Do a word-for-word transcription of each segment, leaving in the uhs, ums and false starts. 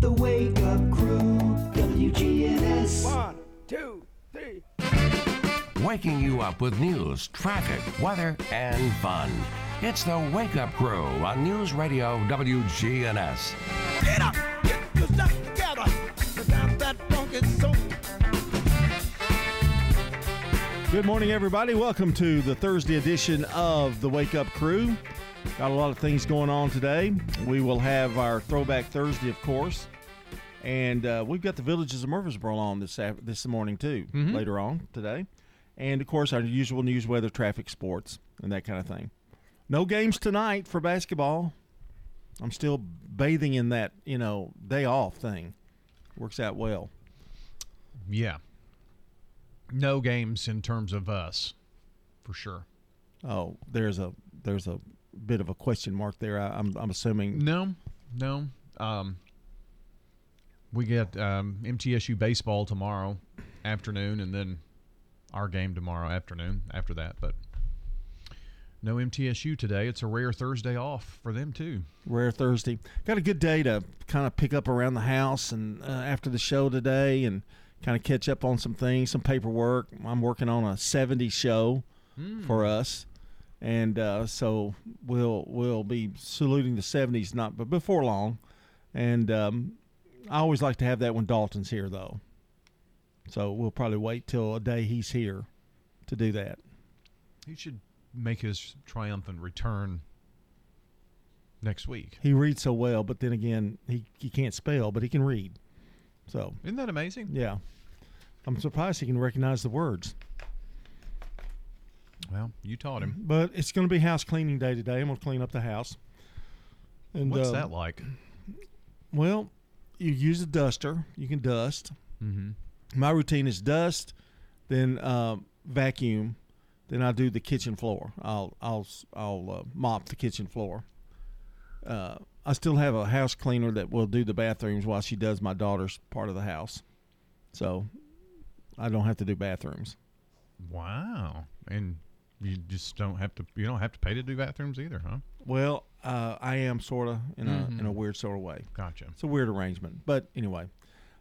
The Wake Up Crew, W G N S. One, two, three. Waking you up with news, traffic, weather, and fun. It's the Wake Up Crew on News Radio W G N S. Get up, get yourself together, without that funky soul. Good morning, everybody. Welcome to the Thursday edition of the Wake Up Crew. Got a lot of things going on today. We will have our Throwback Thursday, of course. And uh, we've got the Villages of Murfreesboro on this this morning, too, mm-hmm. later on today. And, of course, our usual news, weather, traffic, sports, and that kind of thing. No games tonight for basketball. I'm still bathing in that, you know, day off thing. Works out well. Yeah. No games in terms of us, for sure. Oh, there's a there's a bit of a question mark there. I, I'm I'm assuming. No, no. Um, we get um, M T S U baseball tomorrow afternoon, and then our game tomorrow afternoon after that, but no M T S U today. It's a rare Thursday off for them, too. Rare Thursday. Got a good day to kind of pick up around the house and uh, after the show today and kind of catch up on some things, some paperwork. I'm working on a seventies show mm. for us, and uh, so we'll we'll be saluting the seventies not but before long. And um, I always like to have that when Dalton's here, though. So we'll probably wait till a day he's here to do that. He should make his triumphant return next week. He reads so well, but then again, he, he can't spell, but he can read. So isn't that amazing? Yeah. I'm surprised he can recognize the words. Well, you taught him. But it's going to be house cleaning day today. I'm going to clean up the house. And, What's uh, that like? Well, you use a duster. You can dust. Mm-hmm. My routine is dust, then uh, vacuum, then I do the kitchen floor. I'll I'll I'll uh, mop the kitchen floor. Uh, I still have a house cleaner that will do the bathrooms while she does my daughter's part of the house, so I don't have to do bathrooms. Wow! And you just don't have to you don't have to pay to do bathrooms either, huh? Well, uh, I am sort of in mm-hmm. a in a weird sort of way. Gotcha. It's a weird arrangement, but anyway.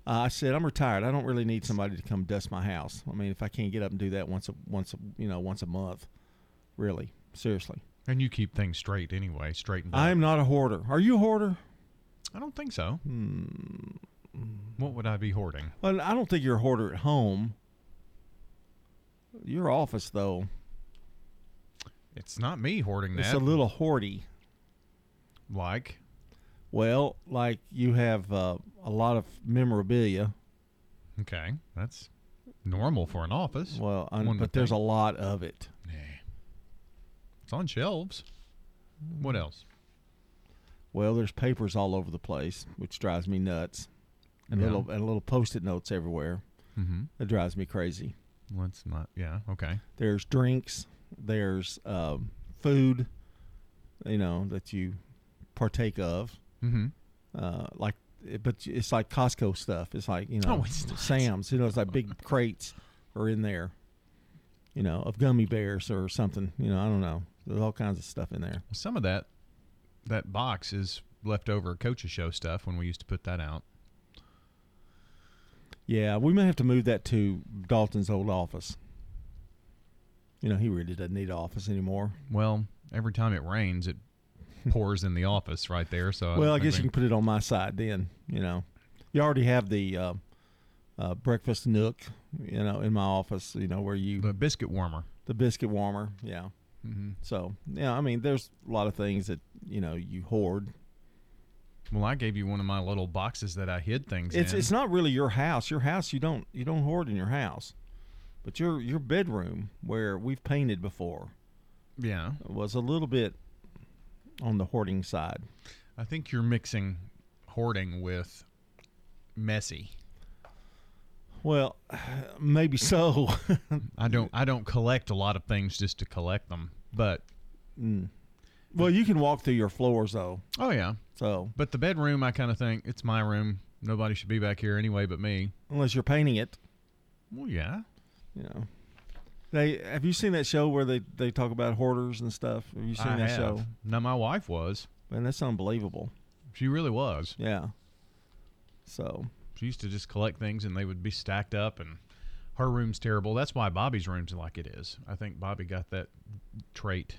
Uh, I said, I'm retired. I don't really need somebody to come dust my house. I mean, if I can't get up and do that once a once a, you know once a month, really, seriously. And you keep things straight anyway, straightened up. I am not a hoarder. Are you a hoarder? I don't think so. Hmm. What would I be hoarding? Well, I don't think you're a hoarder at home. Your office, though. It's not me hoarding that. It's a little hoardy. Like? Well, like you have uh, a lot of memorabilia. Okay, that's normal for an office. Well, un- but there's think. a lot of it. Yeah. It's on shelves. What else? Well, there's papers all over the place, which drives me nuts, and yeah. little and little Post-it notes everywhere. Mm-hmm. That drives me crazy. Well, it's not. Yeah. Okay. There's drinks. There's um, food. You know that you partake of. Mm-hmm. Uh, like, but it's like Costco stuff. It's like, you know, oh, it's Sam's. You know, it's like big crates are in there, you know, of gummy bears or something. You know, I don't know. There's all kinds of stuff in there. Some of that, that box is leftover Coach's Show stuff when we used to put that out. Yeah, we may have to move that to Dalton's old office. You know, he really doesn't need an office anymore. Well, every time it rains, it pours in the office right there. So well, I, I guess we... you can put it on my side then. You know, you already have the uh, uh, breakfast nook. You know, in my office. You know where you the biscuit warmer. The biscuit warmer. Yeah. Mm-hmm. So yeah, I mean, there's a lot of things that you know you hoard. Well, I gave you one of my little boxes that I hid things it's, in. It's it's not really your house. Your house you don't you don't hoard in your house, but your your bedroom where we've painted before. Yeah, was a little bit on the hoarding side. I think you're mixing hoarding with messy. Well, maybe so. I don't I don't collect a lot of things just to collect them, but mm. Well, you can walk through your floors though. Oh yeah. So, but the bedroom I kind of think it's my room. Nobody should be back here anyway but me. Unless you're painting it. Well, yeah. You know. They have you seen that show where they, they talk about hoarders and stuff? Have you seen I that have. show? No, my wife was. Man, that's unbelievable. She really was. Yeah. So she used to just collect things, and they would be stacked up, and her room's terrible. That's why Bobby's room's like it is. I think Bobby got that trait.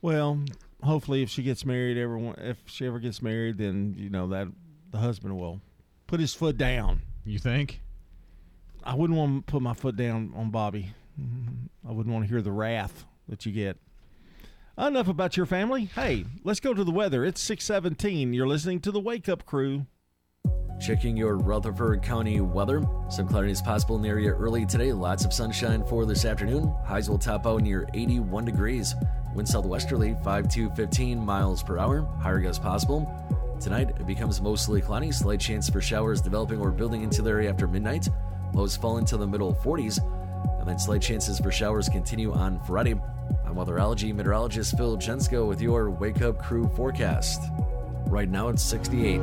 Well, hopefully if she gets married, everyone, if she ever gets married, then, you know, that the husband will put his foot down. You think? I wouldn't want to put my foot down on Bobby. I wouldn't want to hear the wrath that you get. Enough about your family. Hey, let's go to the weather. It's six seventeen. You're listening to the Wake Up Crew. Checking your Rutherford County weather. Some cloudiness possible in the area early today. Lots of sunshine for this afternoon. Highs will top out near eighty-one degrees. Wind southwesterly, five to fifteen miles per hour. Higher gusts possible. Tonight, it becomes mostly cloudy. Slight chance for showers developing or building into the area after midnight. Lows fall into the middle forties. And then slight chances for showers continue on Friday. I'm weatherology meteorologist Phil Jensko with your Wake Up Crew forecast. Right now, it's sixty-eight.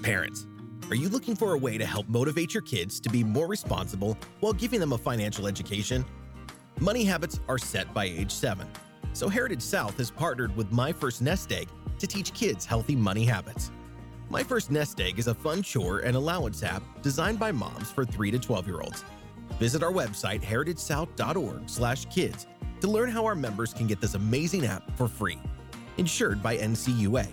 Parents, are you looking for a way to help motivate your kids to be more responsible while giving them a financial education? Money habits are set by age seven, so Heritage South has partnered with My First Nest Egg to teach kids healthy money habits. My First Nest Egg is a fun chore and allowance app designed by moms for three to twelve-year-olds. Visit our website, heritage south dot org slash kids, to learn how our members can get this amazing app for free. Insured by N C U A.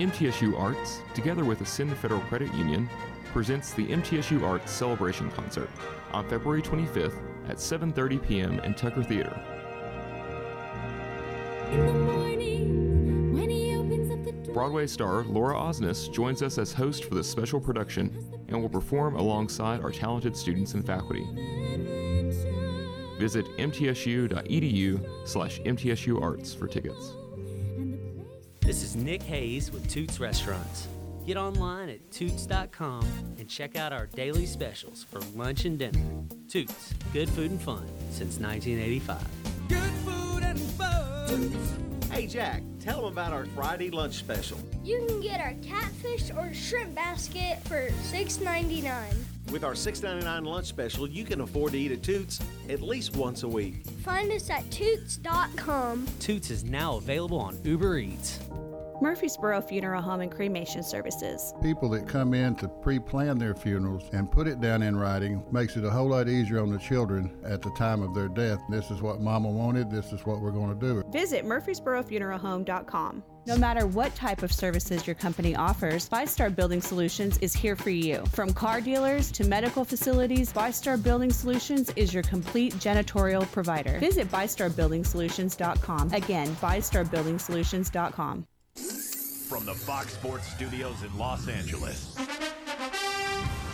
M T S U Arts, together with Ascend Federal Credit Union, presents the M T S U Arts Celebration Concert on February twenty-fifth at seven thirty p.m. in Tucker Theater. In the morning, when he opens up the door. Broadway star Laura Osnes joins us as host for this special production and will perform alongside our talented students and faculty. Visit m t s u dot e d u slash m t s u arts for tickets. This is Nick Hayes with Toots Restaurants. Get online at toots dot com and check out our daily specials for lunch and dinner. Toots, good food and fun since nineteen eighty-five. Good food and fun! Toots. Hey Jack, tell them about our Friday lunch special. You can get our catfish or shrimp basket for six ninety-nine. With our six ninety-nine lunch special, you can afford to eat at Toots at least once a week. Find us at toots dot com. Toots is now available on Uber Eats. Murfreesboro Funeral Home and Cremation Services. People that come in to pre-plan their funerals and put it down in writing makes it a whole lot easier on the children at the time of their death. This is what Mama wanted. This is what we're going to do. Visit murfreesboro funeral home dot com. No matter what type of services your company offers, BiStar Building Solutions is here for you. From car dealers to medical facilities, BiStar Building Solutions is your complete janitorial provider. Visit bi star building solutions dot com. Again, bi star building solutions dot com. From the Fox Sports Studios in Los Angeles,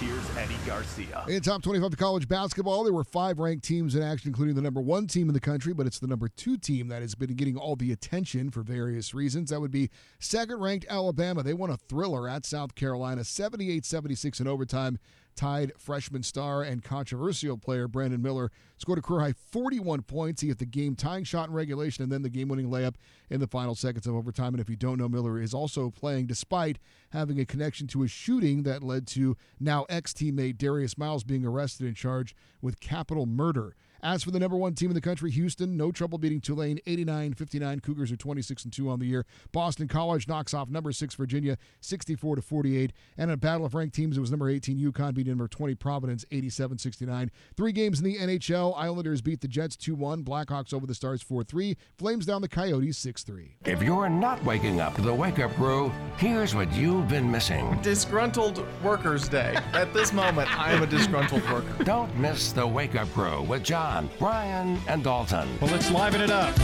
here's Eddie Garcia. In top twenty-five to college basketball, there were five ranked teams in action, including the number one team in the country, but it's the number two team that has been getting all the attention for various reasons. That would be second-ranked Alabama. They won a thriller at South Carolina, seventy-eight seventy-six in overtime. Tied freshman star and controversial player Brandon Miller scored a career-high forty-one points. He hit the game-tying shot in regulation and then the game-winning layup in the final seconds of overtime. And if you don't know, Miller is also playing despite having a connection to a shooting that led to now ex-teammate Darius Miles being arrested and charged with capital murder. As for the number one team in the country, Houston, no trouble beating Tulane, eighty-nine fifty-nine. Cougars are twenty-six and two on the year. Boston College knocks off number six Virginia, sixty-four to forty-eight. And in a battle of ranked teams, it was number eighteen UConn beat number twenty Providence, eighty-seven sixty-nine. Three games in the N H L. Islanders beat the Jets two one. Blackhawks over the Stars four three. Flames down the Coyotes six three. If you're not waking up to the Wake Up Crew, here's what you've been missing. Disgruntled Workers Day. At this moment, I am a disgruntled worker. Don't miss the Wake Up Crew with John, Brian, and Dalton. Well, let's liven it up.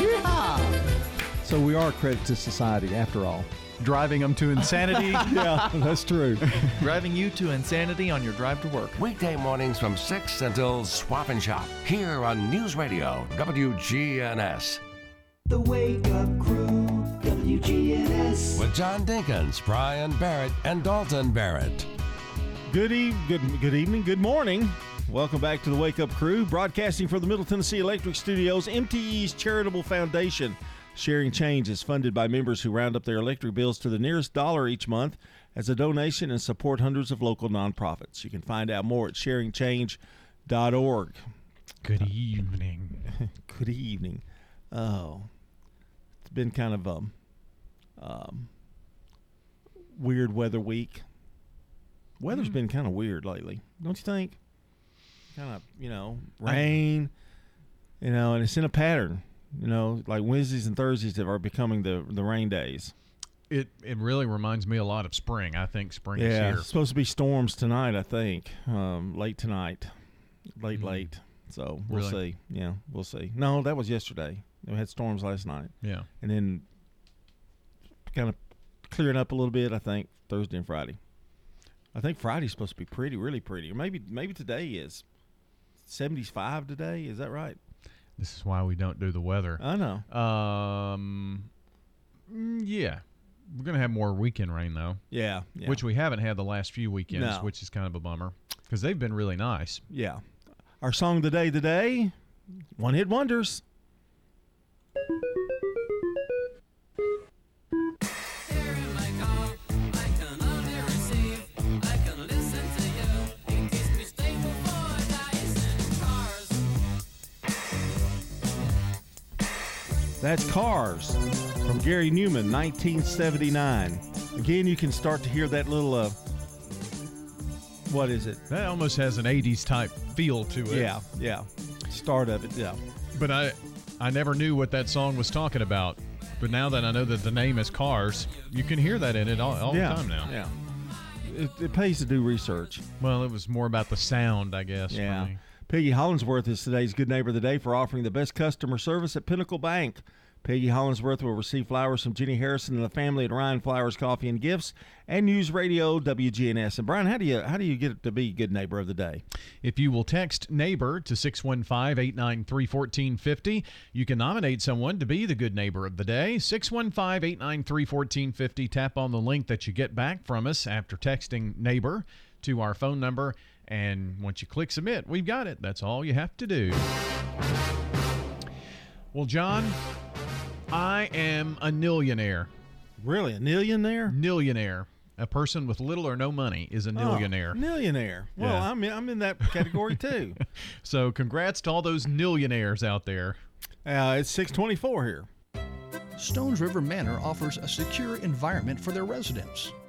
Yeah. So we are a credit to society, after all. Driving them to insanity. Yeah, that's true. Driving you to insanity on your drive to work. Weekday mornings from six until Swap and Shop. Here on News Radio, W G N S. The Wake Up Crew. John Dinkins, Brian Barrett, and Dalton Barrett. Good, e- good, good evening, good morning. Welcome back to the Wake Up Crew, broadcasting from the Middle Tennessee Electric Studios, M T E's charitable foundation. Sharing Change is funded by members who round up their electric bills to the nearest dollar each month as a donation and support hundreds of local nonprofits. You can find out more at sharing change dot org. Good evening. Good evening. Oh, it's been kind of a um, weird weather week. Weather's mm-hmm. been kind of weird lately, don't you think? Kind of, you know, rain, you know, and it's in a pattern. You know, like Wednesdays and Thursdays that are becoming the, the rain days. It it really reminds me a lot of spring. I think spring yeah, is here. Yeah, it's supposed to be storms tonight, I think, um, late tonight, late, mm-hmm. late. So we'll really? see. Yeah, we'll see. No, that was yesterday. We had storms last night. Yeah. And then kind of clearing up a little bit, I think, Thursday and Friday. I think Friday's supposed to be pretty, really pretty. Or maybe, maybe today is. seventy-five today, is that right? This is why we don't do the weather. I know. Um, yeah. We're going to have more weekend rain, though. Yeah, yeah. Which we haven't had the last few weekends, no. which is kind of a bummer. Because they've been really nice. Yeah. Our song of the day today, One Hit Wonders. That's Cars from Gary Newman, nineteen seventy-nine. Again, you can start to hear that little, uh, what is it? That almost has an eighties type feel to it. Yeah, yeah. Start of it, yeah. But I I never knew what that song was talking about. But now that I know that the name is Cars, you can hear that in it all, all yeah, the time now. Yeah, it, it pays to do research. Well, it was more about the sound, I guess. Yeah. For me. Peggy Hollinsworth is today's Good Neighbor of the Day for offering the best customer service at Pinnacle Bank. Peggy Hollinsworth will receive flowers from Jenny Harrison and the family at Ryan Flowers Coffee and Gifts and News Radio W G N S. And Brian, how do you how do you get it to be Good Neighbor of the Day? If you will text neighbor to six one five, eight nine three, one four five zero, you can nominate someone to be the Good Neighbor of the Day. six one five, eight nine three, one four five zero. Tap on the link that you get back from us after texting neighbor to our phone number. And once you click submit, we've got it. That's all you have to do. Well, John, I am a nillionaire. Really? A nillionaire? Nillionaire. A person with little or no money is a nillionaire. Oh, nillionaire. Well, yeah. I'm, in, I'm in that category, too. So congrats to all those nillionaires out there. Uh, it's six twenty-four here. Stones River Manor offers a secure environment for their residents.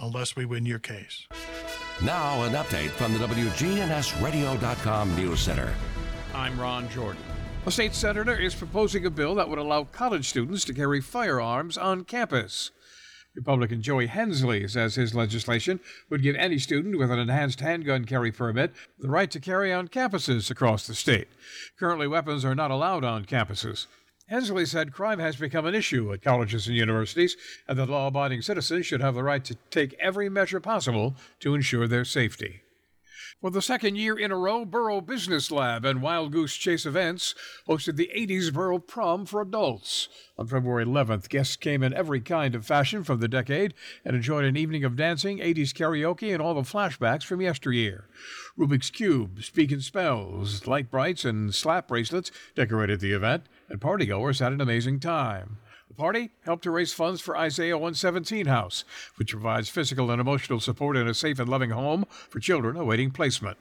unless we win your case. Now an update from the W G N S radio dot com News Center. I'm Ron Jordan. A state senator is proposing a bill that would allow college students to carry firearms on campus. Republican Joey Hensley says his legislation would give any student with an enhanced handgun carry permit the right to carry on campuses across the state. Currently, weapons are not allowed on campuses. Hensley said crime has become an issue at colleges and universities, and that law-abiding citizens should have the right to take every measure possible to ensure their safety. For the second year in a row, Borough Business Lab and Wild Goose Chase Events hosted the eighties Borough Prom for adults. On February eleventh, guests came in every kind of fashion from the decade and enjoyed an evening of dancing, eighties karaoke, and all the flashbacks from yesteryear. Rubik's Cube, Speak and Spells, Light Brights, and Slap Bracelets decorated the event, and partygoers had an amazing time. The party helped to raise funds for Isaiah one seventeen House, which provides physical and emotional support in a safe and loving home for children awaiting placement.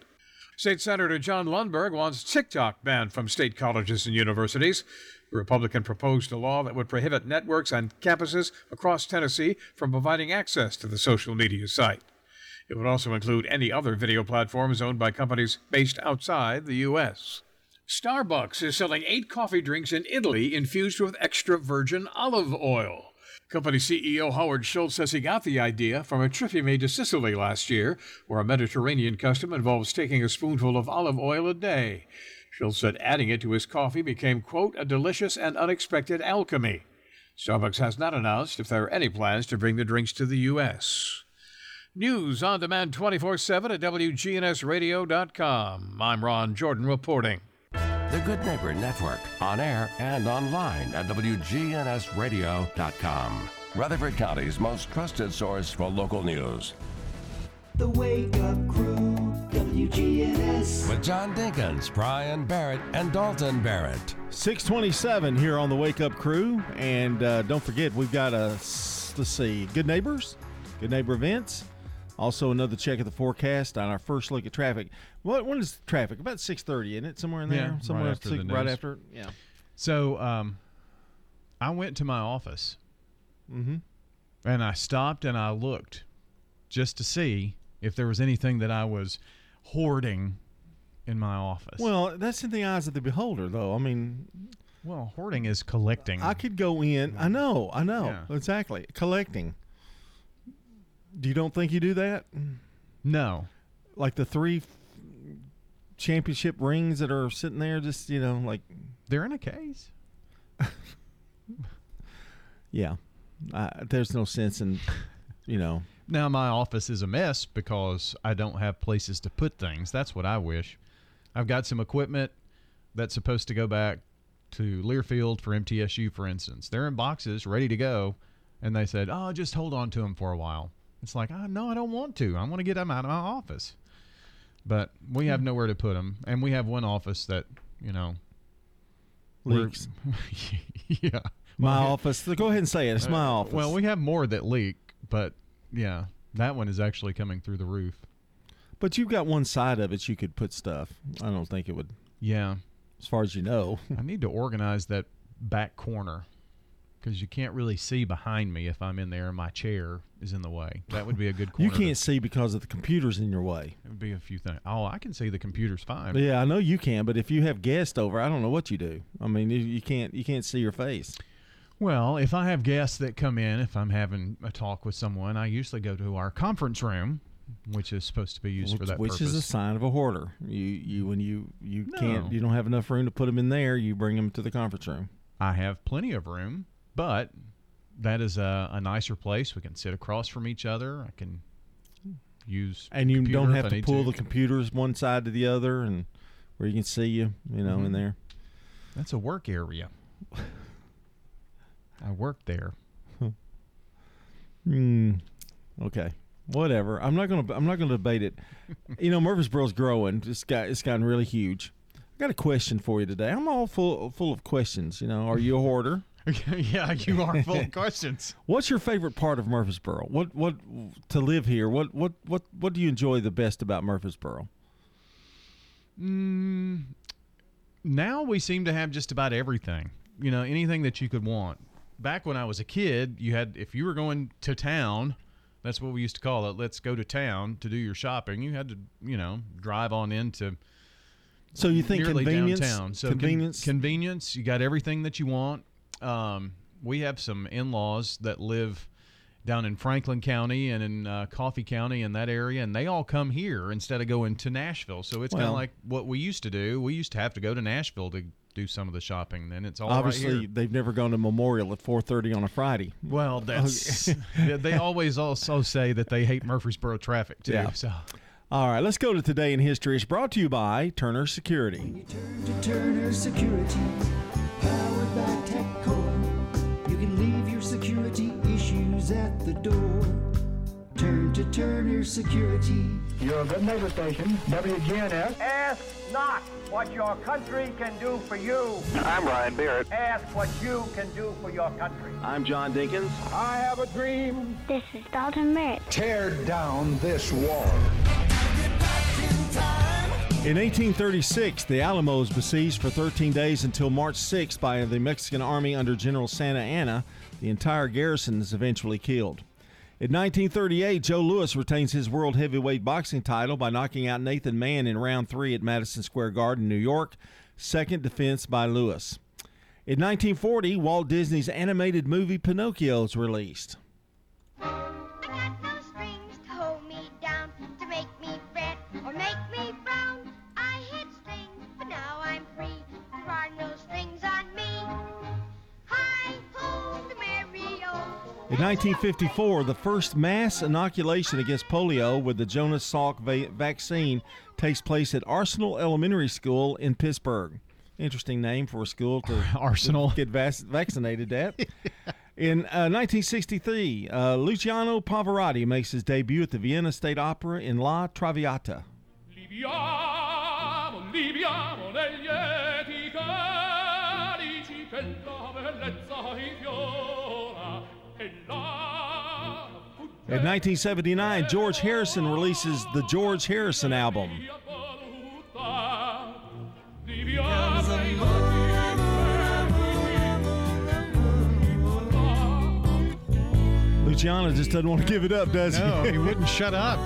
State Senator John Lundberg wants TikTok banned from state colleges and universities. The Republican proposed a law that would prohibit networks and campuses across Tennessee from providing access to the social media site. It would also include any other video platforms owned by companies based outside the U S Starbucks is selling eight coffee drinks in Italy infused with extra virgin olive oil. Company C E O Howard Schultz says he got the idea from a trip he made to Sicily last year, where a Mediterranean custom involves taking a spoonful of olive oil a day. Schultz said adding it to his coffee became, quote, a delicious and unexpected alchemy. Starbucks has not announced if there are any plans to bring the drinks to the U S News on demand twenty-four seven at W G N S radio dot com. I'm Ron Jordan reporting. The Good Neighbor Network, on air and online at W G N S radio dot com. Rutherford County's most trusted source for local news. The Wake Up Crew, W G N S. With John Dinkins, Brian Barrett, and Dalton Barrett. six twenty-seven here on The Wake Up Crew. And uh, don't forget, we've got, a, let's see, Good Neighbors, Good Neighbor Events. Also, another check of the forecast on our first look at traffic. What when is traffic? About six thirty, isn't it? Somewhere in there. Yeah, somewhere right after, six, the right after. Yeah. So, um, I went to my office, mm-hmm. and I stopped and I looked just to see if there was anything that I was hoarding in my office. Well, that's in the eyes of the beholder, though. I mean, well, hoarding is collecting. I could go in. I know. I know. Yeah. Exactly. Collecting. You don't think you do that? No. Like the three championship rings that are sitting there, just, you know, like. They're in a case. Yeah. Uh, there's no sense in, you know. Now my office is a mess because I don't have places to put things. That's what I wish. I've got some equipment that's supposed to go back to Learfield for M T S U, for instance. They're in boxes ready to go, and they said, oh, just hold on to them for a while. It's like, oh, no, I don't want to. I want to get them out of my office. But we have nowhere to put them. And we have one office that, you know. Leaks. Yeah. My well, office. Go ahead and say it. It's uh, my office. Well, we have more that leak. But, yeah, that one is actually coming through the roof. But you've got one side of it you could put stuff. I don't think it would. Yeah. As far as you know. I need to organize that back corner, because you can't really see behind me if I'm in there and my chair is in the way. That would be a good corner. You can't to, see because of the computer's in your way. It would be a few things. Oh, I can see the computer's fine. Yeah, I know you can, but if you have guests over, I don't know what you do. I mean, you, you can't you can't see your face. Well, if I have guests that come in, if I'm having a talk with someone, I usually go to our conference room, which is supposed to be used which, for that which purpose. Which is a sign of a hoarder. You you when you you no. can't you don't have enough room to put them in there, you bring them to the conference room. I have plenty of room. But that is a, a nicer place. We can sit across from each other. I can use and you don't have to pull to. the computers one side to the other, and where you can see you, you know, mm-hmm. in there. That's a work area. I work there. Hmm. Okay. Whatever. I'm not gonna. I'm not gonna debate it. You know, Murfreesboro's growing. It's got. It's gotten really huge. I got a question for you today. I'm all full full of questions. You know, are you a hoarder? Yeah, you are full of questions. What's your favorite part of Murfreesboro? What what to live here? What what what what do you enjoy the best about Murfreesboro? Mm, now we seem to have just about everything. You know, anything that you could want. Back when I was a kid, you had if you were going to town, that's what we used to call it. Let's go to town to do your shopping. You had to, you know, drive on into. So you think convenience? Downtown. So convenience. Con- convenience. You got everything that you want. Um, we have some in-laws that live down in Franklin County and in uh, Coffee County and that area, and they all come here instead of going to Nashville. So it's well, kind of like what we used to do. We used to have to go to Nashville to do some of the shopping. Then it's all obviously right here. They've never gone to Memorial at four thirty on a Friday. Well, that's they always also say that they hate Murfreesboro traffic too. Yeah. So. All right, let's go to Today in History. It's brought to you by Turner Security. When you turn to Turner Security, powered by TechCore, you can leave your security issues at the door. Turn to Turner Security. Your good neighbor station, W G N S. Ask not what your country can do for you. I'm Ryan Barrett. Ask what you can do for your country. I'm John Dinkins. I have a dream. This is Dalton Merritt. Tear down this wall. In eighteen thirty-six, the Alamo is besieged for thirteen days until March sixth by the Mexican Army under General Santa Anna. The entire garrison is eventually killed. In nineteen thirty-eight, Joe Louis retains his world heavyweight boxing title by knocking out Nathan Mann in round three at Madison Square Garden, New York, second defense by Louis. In nineteen forty, Walt Disney's animated movie Pinocchio is released. I got no strings to hold me down, to make me fret or make me frown. I had strings, but now I'm free. There are no strings on me. Hi, ho, the merry-o. In nineteen fifty-four, the first mass inoculation against polio with the Jonas Salk va- vaccine takes place at Arsenal Elementary School in Pittsburgh. Interesting name for a school to Arsenal. get va- vaccinated at. In uh, nineteen sixty-three, uh, Luciano Pavarotti makes his debut at the Vienna State Opera in La Traviata. Libiamo, libiamo negli eti carici che la bellezza rifiora. In nineteen seventy-nine, George Harrison releases the George Harrison album. Luciano just doesn't want to give it up, does he? No, he wouldn't shut up.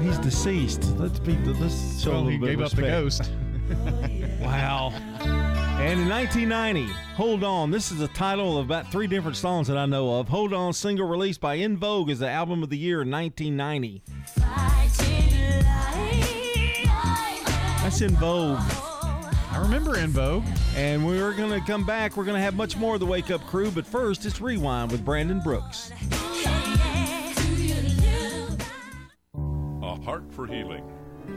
He's deceased. Let's be. Let's show well, a little he bit gave of respect. Up the ghost. Wow. And in nineteen ninety, Hold On. This is a title of about three different songs that I know of. Hold On, single released by En Vogue, is the album of the year in nineteen ninety. That's En Vogue. I remember En Vogue. And when we're going to come back, we're going to have much more of the Wake Up Crew. But first, it's Rewind with Brandon Brooks. A Heart for Healing.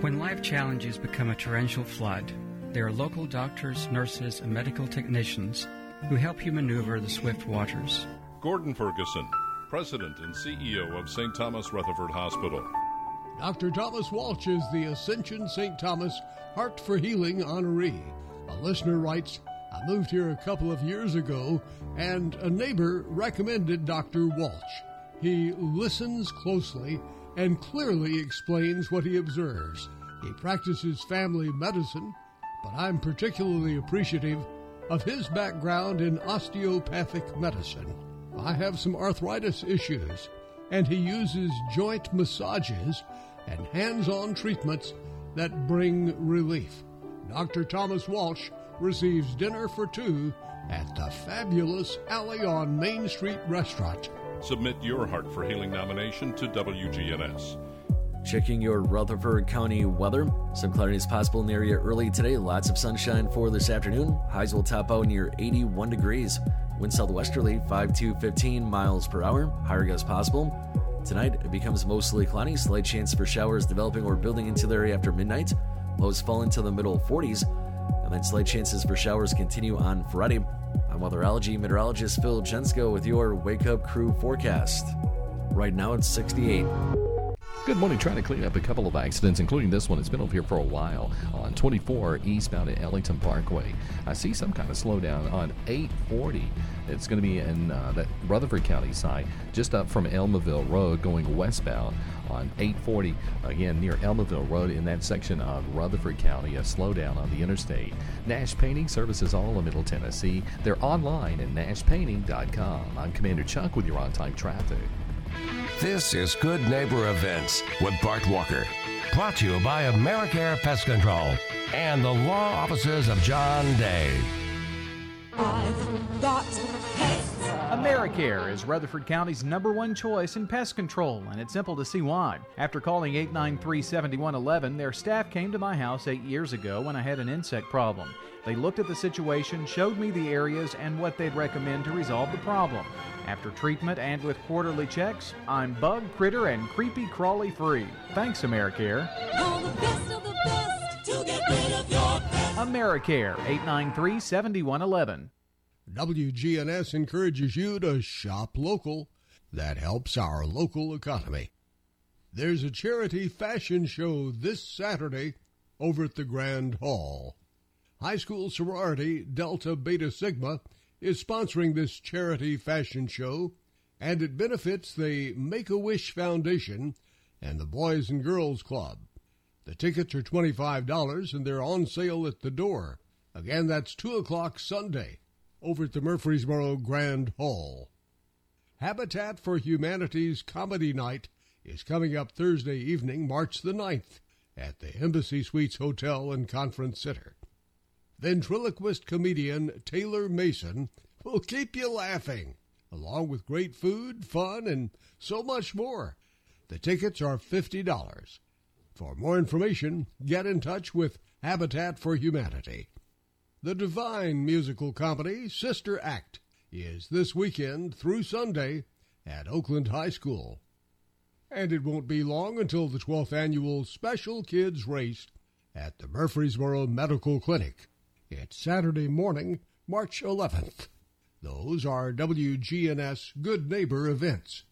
When life challenges become a torrential flood, there are local doctors, nurses, and medical technicians who help you maneuver the swift waters. Gordon Ferguson, President and C E O of Saint Thomas Rutherford Hospital. Doctor Thomas Walsh is the Ascension Saint Thomas Heart for Healing honoree. A listener writes, I moved here a couple of years ago, and a neighbor recommended Doctor Walsh. He listens closely and clearly explains what he observes. He practices family medicine, but I'm particularly appreciative of his background in osteopathic medicine. I have some arthritis issues, and he uses joint massages and hands-on treatments that bring relief. Doctor Thomas Walsh receives dinner for two at the fabulous Alley on Main Street restaurant. Submit your Heart for Healing nomination to W G N S. Checking your Rutherford County weather. Some cloudy is possible in the area early today. Lots of sunshine for this afternoon. Highs will top out near eighty-one degrees. Wind southwesterly, five to fifteen miles per hour. Higher gusts possible. Tonight, it becomes mostly cloudy. Slight chance for showers developing or building into the area after midnight. Lows fall into the middle forties. And then slight chances for showers continue on Friday. I'm weatherology meteorologist Phil Jensko with your Wake Up Crew forecast. Right now, it's sixty-eight. Good morning. Trying to clean up a couple of accidents, including this one. It's been over here for a while on twenty-four eastbound at Ellington Parkway. I see some kind of slowdown on eight forty. It's going to be in uh, that Rutherford County side, just up from Elmaville Road, going westbound on eight forty, again near Elmaville Road in that section of Rutherford County. A slowdown on the interstate. Nash Painting Services, all in Middle Tennessee. They're online at nash painting dot com. I'm Commander Chuck with your on-time traffic. This is Good Neighbor Events with Bart Walker. Brought to you by Americare Pest Control and the Law Offices of John Day. I've got pests. Americare is Rutherford County's number one choice in pest control, and it's simple to see why. After calling eight nine three, seven one one one, their staff came to my house eight years ago when I had an insect problem. They looked at the situation, showed me the areas, and what they'd recommend to resolve the problem. After treatment and with quarterly checks, I'm bug, critter, and creepy crawly free. Thanks, Americare. All the best of the best to get rid of your pest. Americare, eight nine three, seven one one one. W G N S encourages you to shop local. That helps our local economy. There's a charity fashion show this Saturday over at the Grand Hall. High school sorority Delta Beta Sigma is sponsoring this charity fashion show, and it benefits the Make-A-Wish Foundation and the Boys and Girls Club. The tickets are twenty-five dollars, and they're on sale at the door. Again, that's two o'clock Sunday, over at the Murfreesboro Grand Hall. Habitat for Humanity's Comedy Night is coming up Thursday evening, March the ninth, at the Embassy Suites Hotel and Conference Center. Ventriloquist comedian Taylor Mason will keep you laughing, along with great food, fun, and so much more. The tickets are fifty dollars. For more information, get in touch with Habitat for Humanity. The Divine musical comedy Sister Act is this weekend through Sunday at Oakland High School. And it won't be long until the twelfth Annual Special Kids Race at the Murfreesboro Medical Clinic. It's Saturday morning, March eleventh. Those are W G N S Good Neighbor events.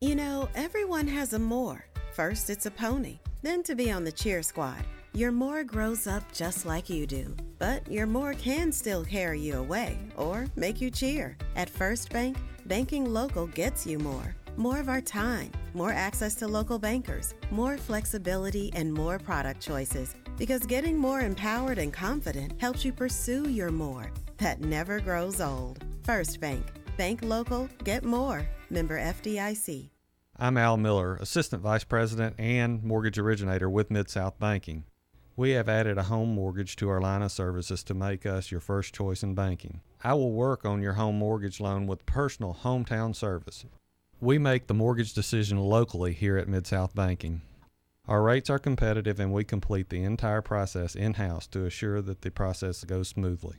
You know, everyone has a more. First, it's a pony. Then to be on the cheer squad. Your more grows up just like you do, but your more can still carry you away or make you cheer. At First Bank, banking local gets you more. More of our time, more access to local bankers, more flexibility, and more product choices. Because getting more empowered and confident helps you pursue your more. That never grows old. First Bank. Bank local. Get more. Member F D I C. I'm Al Miller, Assistant Vice President and Mortgage Originator with Mid-South Banking. We have added a home mortgage to our line of services to make us your first choice in banking. I will work on your home mortgage loan with personal hometown service. We make the mortgage decision locally here at Mid-South Banking. Our rates are competitive, and we complete the entire process in-house to assure that the process goes smoothly.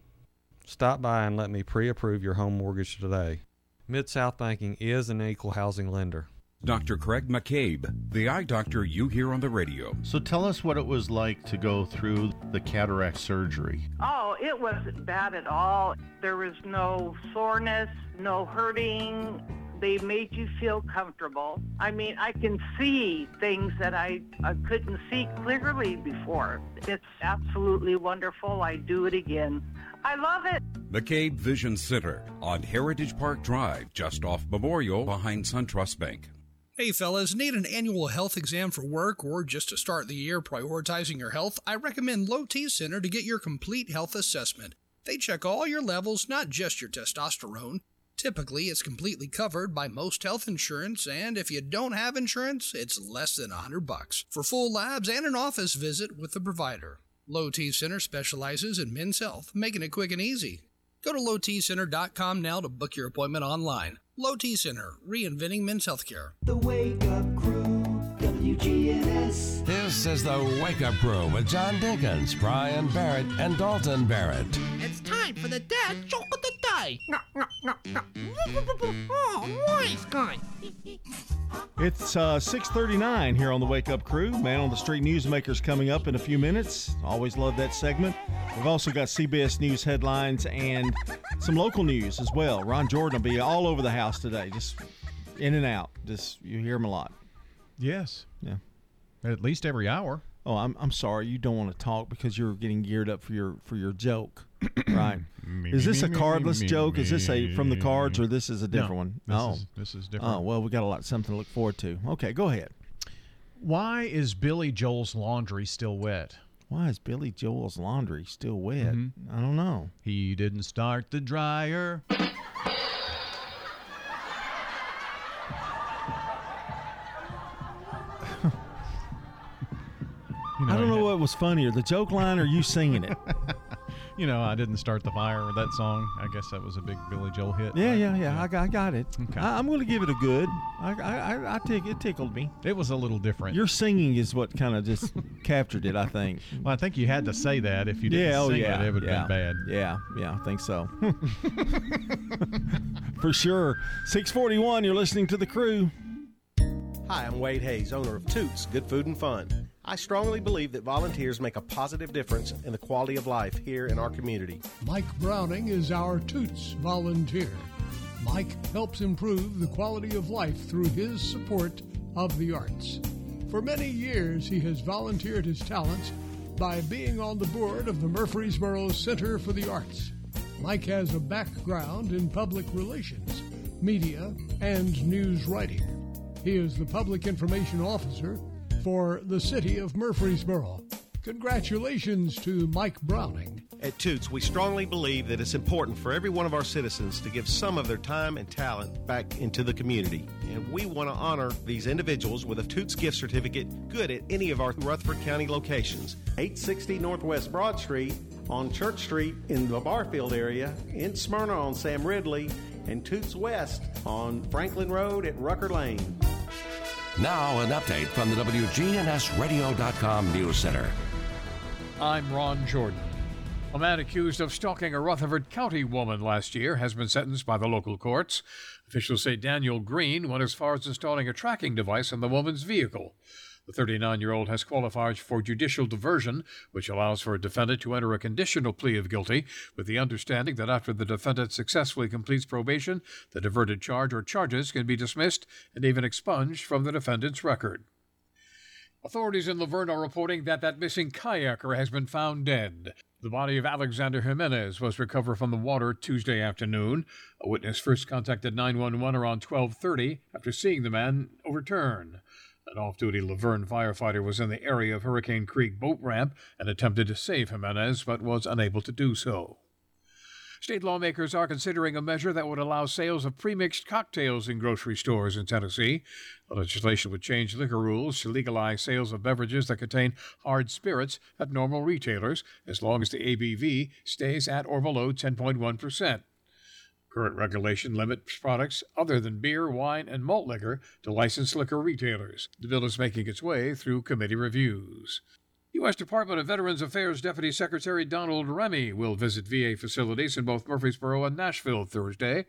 Stop by and let me pre-approve your home mortgage today. Mid-South Banking is an equal housing lender. Doctor Craig McCabe, the eye doctor you hear on the radio. So tell us what it was like to go through the cataract surgery. Oh, it wasn't bad at all. There was no soreness, no hurting. They made you feel comfortable. I mean, I can see things that I, I couldn't see clearly before. It's absolutely wonderful. I do it again. I love it. McCabe Vision Center on Heritage Park Drive, just off Memorial, behind SunTrust Bank. Hey fellas, need an annual health exam for work or just to start the year prioritizing your health? I recommend Low-T Center to get your complete health assessment. They check all your levels, not just your testosterone. Typically, it's completely covered by most health insurance, and if you don't have insurance, it's less than one hundred bucks for full labs and an office visit with the provider. Low-T Center specializes in men's health, making it quick and easy. Go to low t center dot com now to book your appointment online. Low-T Center, reinventing men's healthcare. The Wake Up Crew, W G N S. This is the Wake Up Crew with John Dinkins, Brian Barrett, and Dalton Barrett. It's time for the dad joke of the day. No, no, no, no. Oh, nice guy. It's uh, six thirty-nine here on the Wake Up Crew. Man on the Street Newsmakers coming up in a few minutes. Always love that segment. We've also got C B S News headlines and some local news as well. Ron Jordan will be all over the house today, just in and out. Just you hear him a lot. Yes. Yeah. At least every hour. Oh, I'm I'm sorry. You don't want to talk because you're getting geared up for your for your joke, right? Is this a cardless joke? Is this a from the cards, or this is a different no, one? This oh, is, this is different. Oh, well, we got a lot something to look forward to. Okay, go ahead. Why is Billy Joel's laundry still wet? Why is Billy Joel's laundry still wet? Mm-hmm. I don't know. He didn't start the dryer. You know, I don't know what was funnier, the joke line or you singing it. You know, I didn't start the fire with that song. I guess that was a big Billy Joel hit. Yeah, right? yeah, yeah, yeah. I got, I got it. Okay. I, I'm going to give it a good. I, I, I tick, it tickled me. It was a little different. Your singing is what kind of just captured it, I think. Well, I think you had to say that. If you didn't yeah, oh, sing yeah, it, it would have yeah, been bad. Yeah, yeah, I think so. For sure. six forty-one, you're listening to The Crew. Hi, I'm Wade Hayes, owner of Toots, Good Food and Fun. I strongly believe that volunteers make a positive difference in the quality of life here in our community. Mike Browning is our Toots volunteer. Mike helps improve the quality of life through his support of the arts. For many years, he has volunteered his talents by being on the board of the Murfreesboro Center for the Arts. Mike has a background in public relations, media, and news writing. He is the public information officer for the city of Murfreesboro. Congratulations to Mike Browning. At Toots, we strongly believe that it's important for every one of our citizens to give some of their time and talent back into the community. And we want to honor these individuals with a Toots gift certificate good at any of our Rutherford County locations. eight sixty Northwest Broad Street, on Church Street in the Barfield area, in Smyrna on Sam Ridley, and Toots West on Franklin Road at Rucker Lane. Now an update from the W G N S radio dot com News Center. I'm Ron Jordan. A man accused of stalking a Rutherford County woman last year has been sentenced by the local courts. Officials say Daniel Green went as far as installing a tracking device on the woman's vehicle. The thirty-nine-year-old has qualified for judicial diversion, which allows for a defendant to enter a conditional plea of guilty, with the understanding that after the defendant successfully completes probation, the diverted charge or charges can be dismissed and even expunged from the defendant's record. Authorities in Laverne are reporting that that missing kayaker has been found dead. The body of Alexander Jimenez was recovered from the water Tuesday afternoon. A witness first contacted nine one one around twelve thirty after seeing the man overturn. An off-duty Laverne firefighter was in the area of Hurricane Creek boat ramp and attempted to save Jimenez, but was unable to do so. State lawmakers are considering a measure that would allow sales of pre-mixed cocktails in grocery stores in Tennessee. The legislation would change liquor rules to legalize sales of beverages that contain hard spirits at normal retailers, as long as the A B V stays at or below ten point one percent. Current regulation limits products other than beer, wine, and malt liquor to licensed liquor retailers. The bill is making its way through committee reviews. U S. Department of Veterans Affairs Deputy Secretary Donald Remy will visit V A facilities in both Murfreesboro and Nashville Thursday.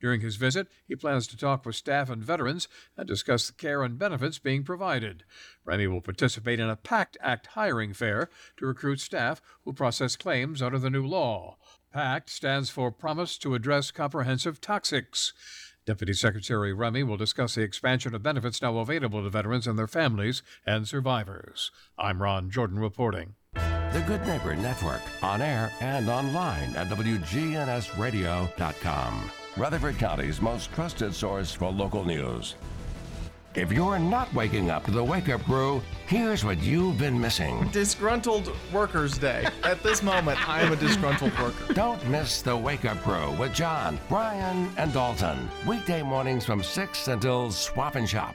During his visit, he plans to talk with staff and veterans and discuss the care and benefits being provided. Remy will participate in a PACT Act hiring fair to recruit staff who process claims under the new law. PACT stands for Promise to Address Comprehensive Toxics. Deputy Secretary Remy will discuss the expansion of benefits now available to veterans and their families and survivors. I'm Ron Jordan reporting. The Good Neighbor Network, on air and online at W G N S radio dot com. Rutherford County's most trusted source for local news. If you're not waking up to the wake-up crew, here's what you've been missing. Disgruntled Workers Day. At this moment, I am a disgruntled worker. Don't miss the wake-up crew with John, Brian, and Dalton. Weekday mornings from six until Swap and Shop.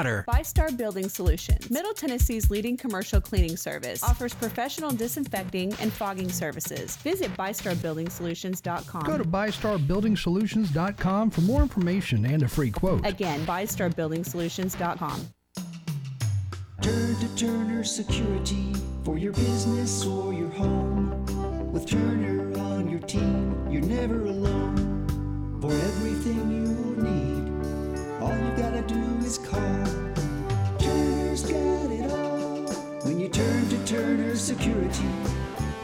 BiStar Building Solutions, Middle Tennessee's leading commercial cleaning service, offers professional disinfecting and fogging services. Visit bi star building solutions dot com. Go to bi star building solutions dot com for more information and a free quote. Again, bi star building solutions dot com. Turn to Turner Security for your business or your home. With Turner on your team, you're never alone. For everything you'll need, all you gotta do is call. Turner's got it all. When you turn to Turner Security,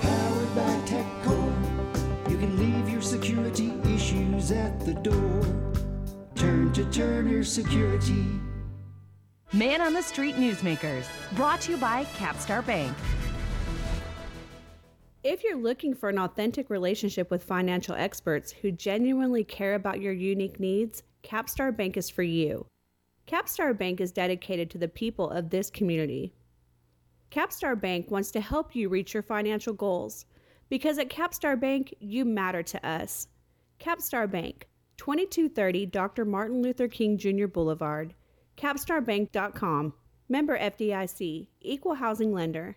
powered by TechCore, you can leave your security issues at the door. Turn to Turner Security. Man on the Street Newsmakers, brought to you by Capstar Bank. If you're looking for an authentic relationship with financial experts who genuinely care about your unique needs, Capstar Bank is for you. Capstar Bank is dedicated to the people of this community. Capstar Bank wants to help you reach your financial goals, because at Capstar Bank, you matter to us. Capstar Bank, twenty-two thirty Doctor Martin Luther King Junior Boulevard, capstar bank dot com, member F D I C, equal housing lender.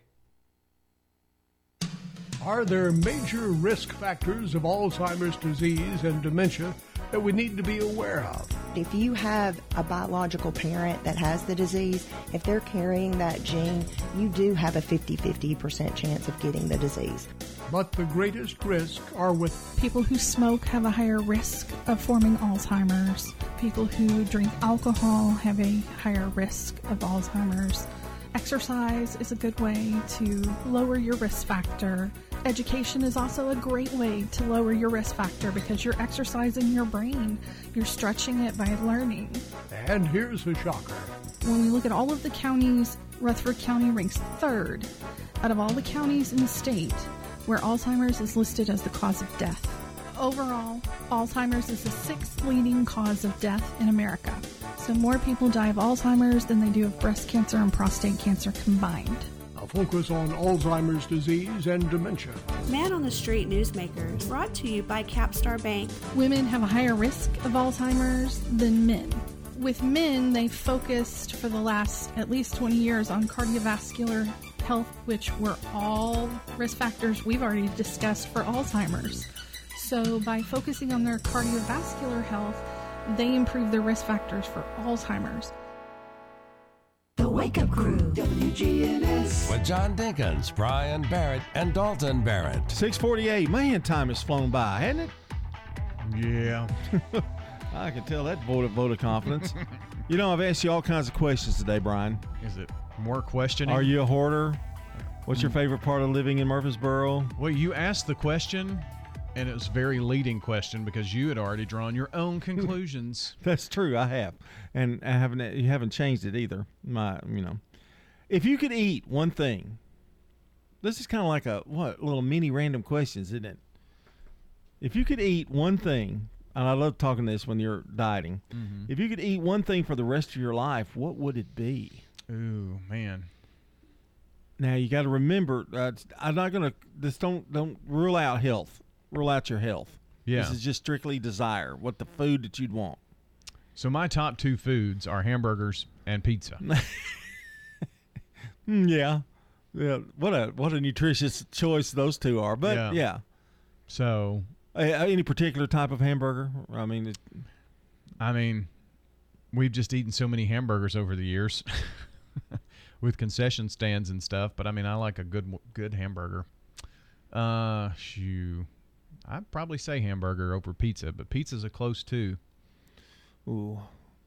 Are there major risk factors of Alzheimer's disease and dementia that we need to be aware of? If you have a biological parent that has the disease, if they're carrying that gene, you do have a fifty-fifty percent chance of getting the disease. But the greatest risk are with people who smoke have a higher risk of forming Alzheimer's. People who drink alcohol have a higher risk of Alzheimer's. Exercise is a good way to lower your risk factor. Education is also a great way to lower your risk factor because you're exercising your brain. You're stretching it by learning. And here's the shocker. When we look at all of the counties, Rutherford County ranks third out of all the counties in the state where Alzheimer's is listed as the cause of death. Overall, Alzheimer's is the sixth leading cause of death in America. So more people die of Alzheimer's than they do of breast cancer and prostate cancer combined. A focus on Alzheimer's disease and dementia. Man on the Street Newsmakers, brought to you by Capstar Bank. Women have a higher risk of Alzheimer's than men. With men, they focused for the last at least twenty years on cardiovascular health, which were all risk factors we've already discussed for Alzheimer's. So by focusing on their cardiovascular health, they improve their risk factors for Alzheimer's. The Wake Up Crew, W G N S. With John Dinkins, Brian Barrett, and Dalton Barrett. six forty-eight, man, time has flown by, hasn't it? Yeah. I can tell that vote of vote of confidence. You know, I've asked you all kinds of questions today, Brian. Is it more questioning? Are you a hoarder? What's your favorite part of living in Murfreesboro? Well, you asked the question, and it was a very leading question because you had already drawn your own conclusions. That's true, I have, and I haven't. You haven't changed it either. My, you know, if you could eat one thing, this is kind of like a what little mini random questions, isn't it? If you could eat one thing, and I love talking to this when you're dieting. Mm-hmm. If you could eat one thing for the rest of your life, what would it be? Ooh, man. Now you got to remember. Uh, I'm not gonna just don't don't rule out health. Rule out your health. Yeah. This is just strictly desire, what the food that you'd want. So my top two foods are hamburgers and pizza. yeah. Yeah. What a what a nutritious choice those two are. But yeah. yeah. So uh, any particular type of hamburger? I mean it, I mean we've just eaten so many hamburgers over the years with concession stands and stuff, but I mean I like a good good hamburger. Uh, shoo. I'd probably say hamburger over pizza, but pizza's a close two. Ooh,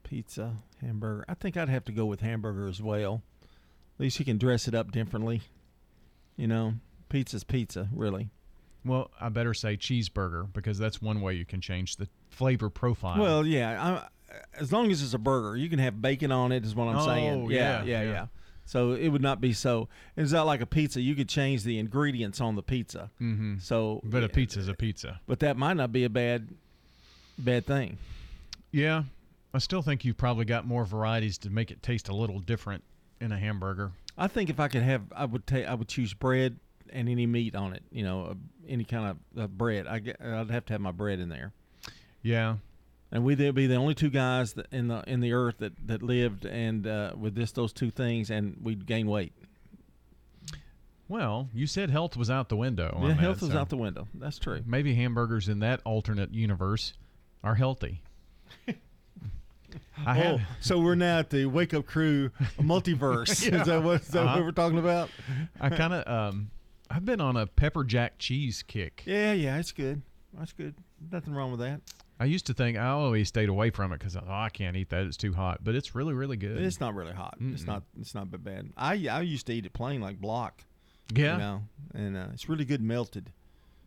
pizza, hamburger. I think I'd have to go with hamburger as well. At least you can dress it up differently. You know, pizza's pizza, really. Well, I better say cheeseburger because that's one way you can change the flavor profile. Well, yeah, I, as long as it's a burger, you can have bacon on it is what I'm oh, saying. Yeah, yeah, yeah. yeah. yeah. So it would not be so. It's not like a pizza. You could change the ingredients on the pizza. Mm-hmm. So, but a pizza is a pizza. But that might not be a bad, bad thing. Yeah, I still think you've probably got more varieties to make it taste a little different in a hamburger. I think if I could have, I would take, I would choose bread and any meat on it. You know, any kind of bread. I I'd have to have my bread in there. Yeah. And we'd be the only two guys in the in the earth that, that lived and uh, with just those two things, and we'd gain weight. Well, you said health was out the window. Yeah, health that, was so out the window. That's true. Maybe hamburgers in that alternate universe are healthy. I oh, have. So we're now at the Wake Up Crew multiverse. yeah. Is that what, is that uh-huh. what we're talking about? I kind of um, I've been on a pepper jack cheese kick. Yeah, yeah, it's good. That's good. Nothing wrong with that. I used to think I always stayed away from it because oh, I can't eat that; it's too hot. But it's really, really good. It's not really hot. Mm-mm. It's not. It's not bad. I I used to eat it plain, like block. Yeah. You know, and uh, it's really good melted.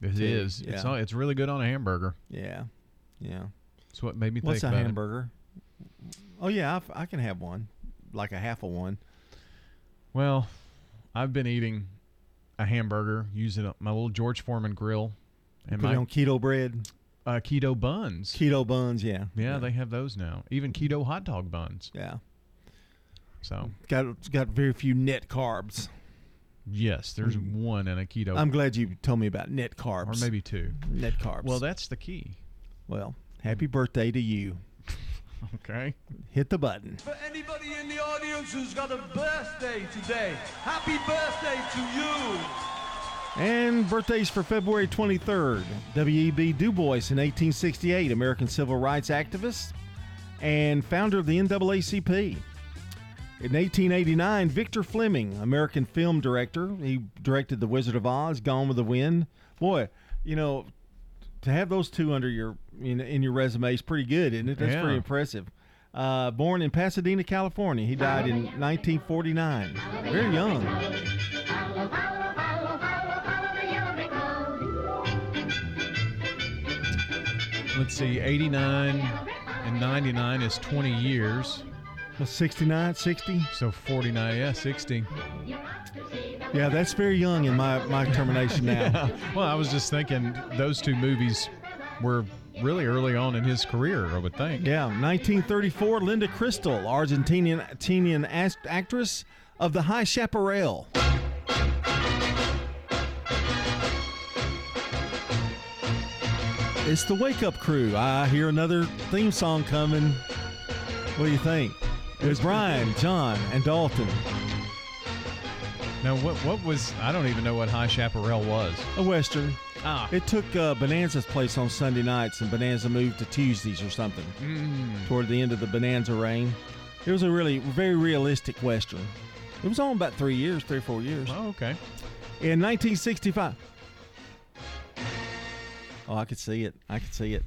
It too. is. Yeah. It's it's really good on a hamburger. Yeah. Yeah. It's what made me think. What's about a hamburger? It. Oh yeah, I, I can have one. like a half of one. Well, I've been eating a hamburger using my little George Foreman grill. And put my, it on keto bread? Uh, keto buns. Keto buns, yeah. yeah. Yeah, they have those now. Even keto hot dog buns. Yeah. So got got very few net carbs. Yes, there's mm. one in a keto. I'm glad you told me about net carbs. Or maybe two. Net carbs. Well, that's the key. Well, happy birthday to you. Okay. Hit the button. For anybody in the audience who's got a birthday today, happy birthday to you. And birthdays for February twenty-third. W E B. Du Bois in eighteen sixty-eight, American civil rights activist and founder of the N double A C P. In eighteen eighty-nine, Victor Fleming, American film director. He directed The Wizard of Oz, Gone with the Wind. Boy, you know, to have those two under your in, in your resume is pretty good, isn't it? That's yeah. pretty impressive. Uh, born in Pasadena, California. He died in nineteen forty-nine. Very young. Let's see, eighty-nine and ninety-nine is twenty years. sixty-nine, sixty? So forty-nine, yeah, sixty. Yeah, that's very young in my, my termination now. Yeah. Well, I was just thinking those two movies were really early on in his career, I would think. Yeah, nineteen thirty-four, Linda Cristal, Argentinian Argentinian act- actress of The High Chaparral. It's the Wake Up Crew. I hear another theme song coming. What do you think? There's Brian, John, and Dalton. Now, what what was... I don't even know what High Chaparral was. A Western. Ah. It took uh, Bonanza's place on Sunday nights, and Bonanza moved to Tuesdays or something mm. toward the end of the Bonanza reign. It was a really, very realistic Western. It was on about three years, three or four years. Oh, okay. In nineteen sixty-five... Oh, I could see it. I could see it.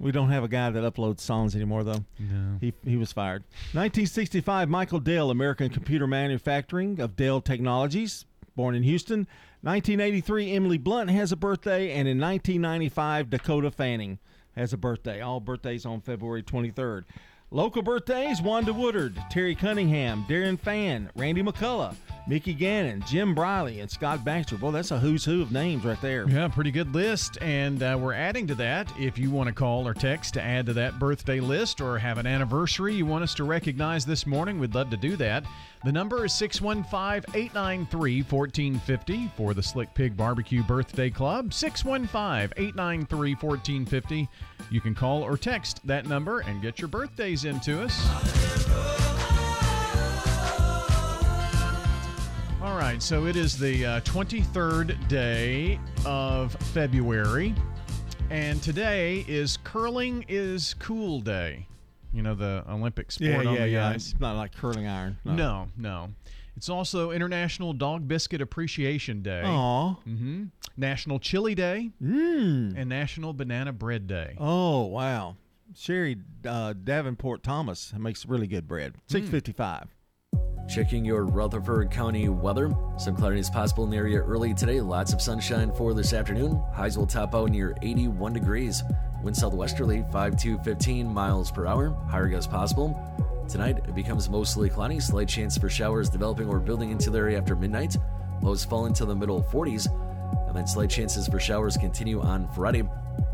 We don't have a guy that uploads songs anymore, though. No. He he was fired. nineteen sixty-five, Michael Dell, American Computer Manufacturing of Dell Technologies, born in Houston. nineteen eighty-three, Emily Blunt has a birthday. And in nineteen ninety-five, Dakota Fanning has a birthday. All birthdays on February twenty-third. Local birthdays, Wanda Woodard, Terry Cunningham, Darren Fan, Randy McCullough, Mickey Gannon, Jim Briley, and Scott Baxter. Boy, that's a who's who of names right there. Yeah, pretty good list. And uh, we're adding to that. If you want to call or text to add to that birthday list or have an anniversary you want us to recognize this morning, we'd love to do that. The number is six one five, eight nine three, one four five zero for the Slick Pig Barbecue Birthday Club. six one five, eight nine three, one four five zero. You can call or text that number and get your birthdays into us. All right, so it is the uh, twenty-third day of February, and today is Curling is Cool Day. You know, the Olympic sport yeah, on yeah, the yeah. ice. It's not like curling iron. No. no, no. It's also International Dog Biscuit Appreciation Day. Aw. Mm-hmm. National Chili Day. Mm. And National Banana Bread Day. Oh, wow. Sherry uh, Davenport Thomas makes really good bread. six fifty-five. Mm. Checking your Rutherford County weather. Some cloudiness possible in the area early today. Lots of sunshine for this afternoon. Highs will top out near eighty-one degrees. Wind southwesterly, five to fifteen miles per hour. Higher gusts possible. Tonight, it becomes mostly cloudy. Slight chance for showers developing or building into the area after midnight. Lows fall into the middle forties. And then slight chances for showers continue on Friday.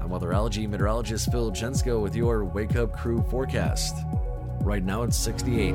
I'm weatherology meteorologist Phil Jensko with your Wake Up Crew forecast. Right now, it's sixty-eight.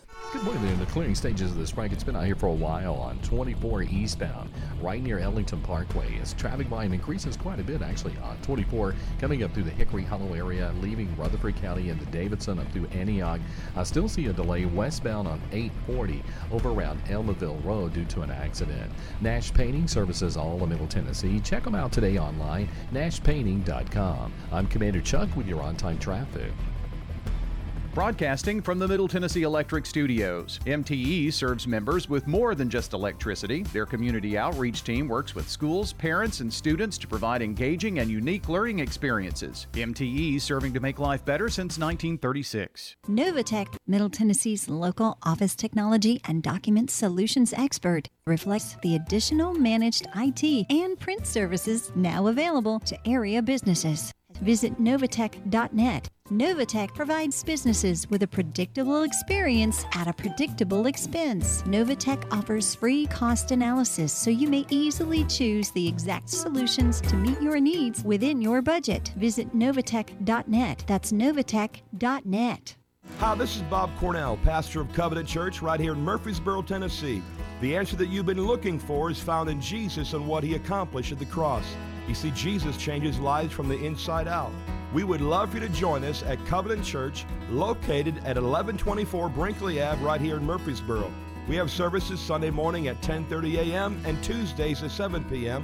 Good morning. In the clearing stages of the spike, it's been out here for a while on twenty-four eastbound, right near Ellington Parkway. As traffic volume increases quite a bit, actually, on twenty-four, coming up through the Hickory Hollow area, leaving Rutherford County into Davidson up through Antioch. I still see a delay westbound on eight forty over around Elmaville Road due to an accident. Nash Painting Services, all in Middle Tennessee. Check them out today online, nash painting dot com. I'm Commander Chuck with your on-time traffic. Broadcasting from the Middle Tennessee Electric Studios, M T E serves members with more than just electricity. Their community outreach team works with schools, parents, and students to provide engaging and unique learning experiences. M T E serving to make life better since nineteen thirty-six. Novatech, Middle Tennessee's local office technology and document solutions expert, reflects the additional managed I T and print services now available to area businesses. Visit Novatech dot net. Novatech provides businesses with a predictable experience at a predictable expense. Novatech offers free cost analysis so you may easily choose the exact solutions to meet your needs within your budget. Visit Novatech dot net. That's Novatech dot net. Hi, this is Bob Cornell, pastor of Covenant Church right here in Murfreesboro, Tennessee. The answer that you've been looking for is found in Jesus and what he accomplished at the cross. You see, Jesus changes lives from the inside out. We would love for you to join us at Covenant Church, located at eleven twenty-four Brinkley Avenue right here in Murfreesboro. We have services Sunday morning at ten thirty a m and Tuesdays at seven p m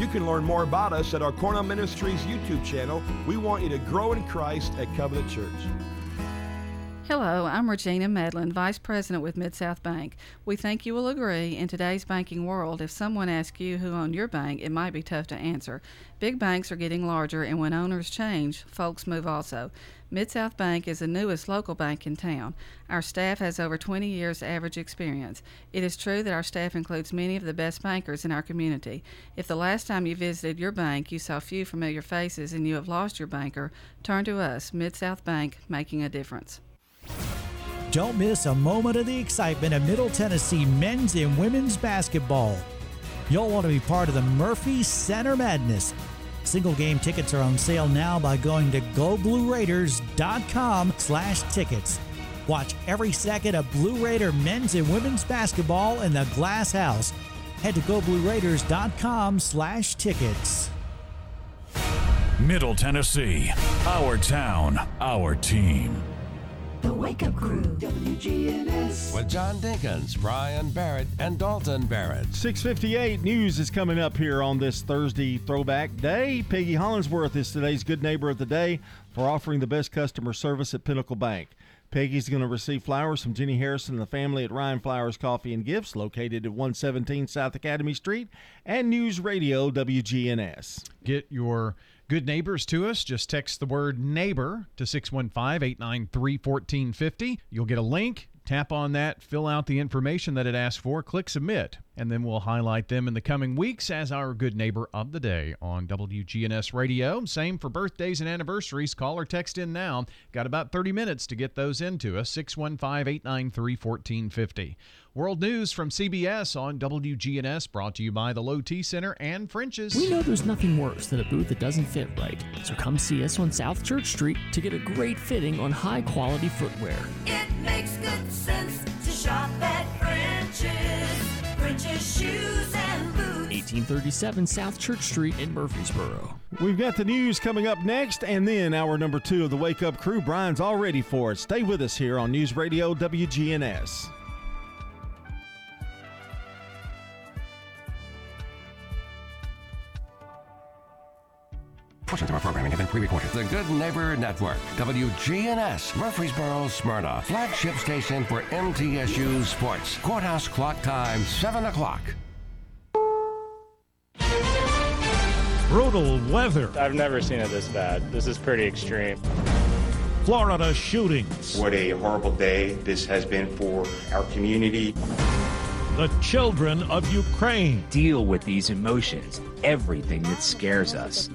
You can learn more about us at our Cornell Ministries YouTube channel. We want you to grow in Christ at Covenant Church. Hello, I'm Regina Medlin, Vice President with Mid-South Bank. We think you will agree in today's banking world, if someone asks you who owned your bank, it might be tough to answer. Big banks are getting larger, and when owners change, folks move also. Mid-South Bank is the newest local bank in town. Our staff has over twenty years average experience. It is true that our staff includes many of the best bankers in our community. If the last time you visited your bank, you saw few familiar faces and you have lost your banker, turn to us, Mid-South Bank, making a difference. Don't miss a moment of the excitement of Middle Tennessee men's and women's basketball. You'll want to be part of the Murphy Center Madness. Single game tickets are on sale now by going to go blue raiders dot com slash tickets. Watch every second of Blue Raider men's and women's basketball in the Glass House. Head to go blue raiders dot com slash tickets. Middle Tennessee, our town, our team. The Wake Up Crew, W G N S. With John Dinkins, Brian Barrett, and Dalton Barrett. six fifty-eight news is coming up here on this Thursday Throwback Day. Peggy Hollinsworth is today's Good Neighbor of the Day for offering the best customer service at Pinnacle Bank. Peggy's going to receive flowers from Jenny Harrison and the family at Ryan Flowers Coffee and Gifts, located at one seventeen South Academy Street, and News Radio W G N S. Get your good neighbors to us. Just text the word neighbor to six one five, eight nine three, one four five zero. You'll get a link. Tap on that, fill out the information that it asks for, click submit, and then we'll highlight them in the coming weeks as our Good Neighbor of the Day on W G N S Radio. Same for birthdays and anniversaries. Call or text in now. Got about thirty minutes to get those into us, six one five, eight nine three, one four five zero. World news from C B S on W G N S, brought to you by the Low-T Center and French's. We know there's nothing worse than a boot that doesn't fit right, so come see us on South Church Street to get a great fitting on high-quality footwear. It makes good sense to shop at French's. French's Shoes and Boots. eighteen thirty-seven South Church Street in Murfreesboro. We've got the news coming up next, and then hour number two of the Wake Up Crew. Brian's all ready for it. Stay with us here on News Radio W G N S. Portions of our programming have been pre-recorded. The Good Neighbor Network, W G N S, Murfreesboro, Smyrna, flagship station for M T S U sports. Courthouse clock time, seven o'clock. Brutal weather. I've never seen it this bad. This is pretty extreme. Florida shootings. What a horrible day this has been for our community. The children of Ukraine. Deal with these emotions, everything that scares us.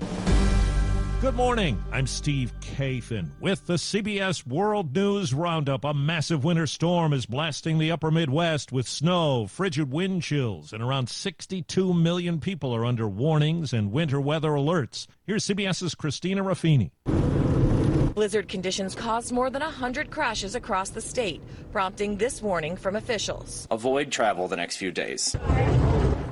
Good morning. I'm Steve Kathan with the C B S World News Roundup. A massive winter storm is blasting the upper Midwest with snow, frigid wind chills, and around sixty-two million people are under warnings and winter weather alerts. Here's CBS's Christina Raffini. Blizzard conditions caused more than one hundred crashes across the state, prompting this warning from officials. Avoid travel the next few days.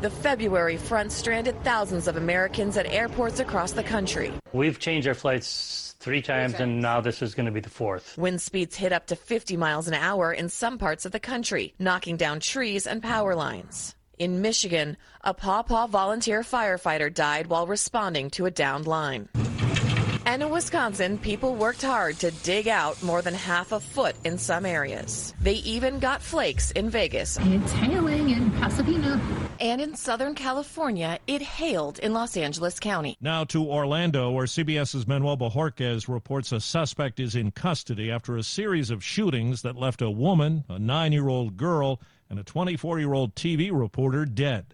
The February front stranded thousands of Americans at airports across the country. We've changed our flights three times, and now this is going to be the fourth. Wind speeds hit up to fifty miles an hour in some parts of the country, knocking down trees and power lines. In Michigan, a Paw Paw volunteer firefighter died while responding to a downed line. And in Wisconsin, people worked hard to dig out more than half a foot in some areas. They even got flakes in Vegas. It's hailing in Pasadena. And in Southern California, it hailed in Los Angeles County. Now to Orlando, where CBS's Manuel Bajorquez reports a suspect is in custody after a series of shootings that left a woman, a nine-year-old girl, and a twenty-four-year-old T V reporter dead.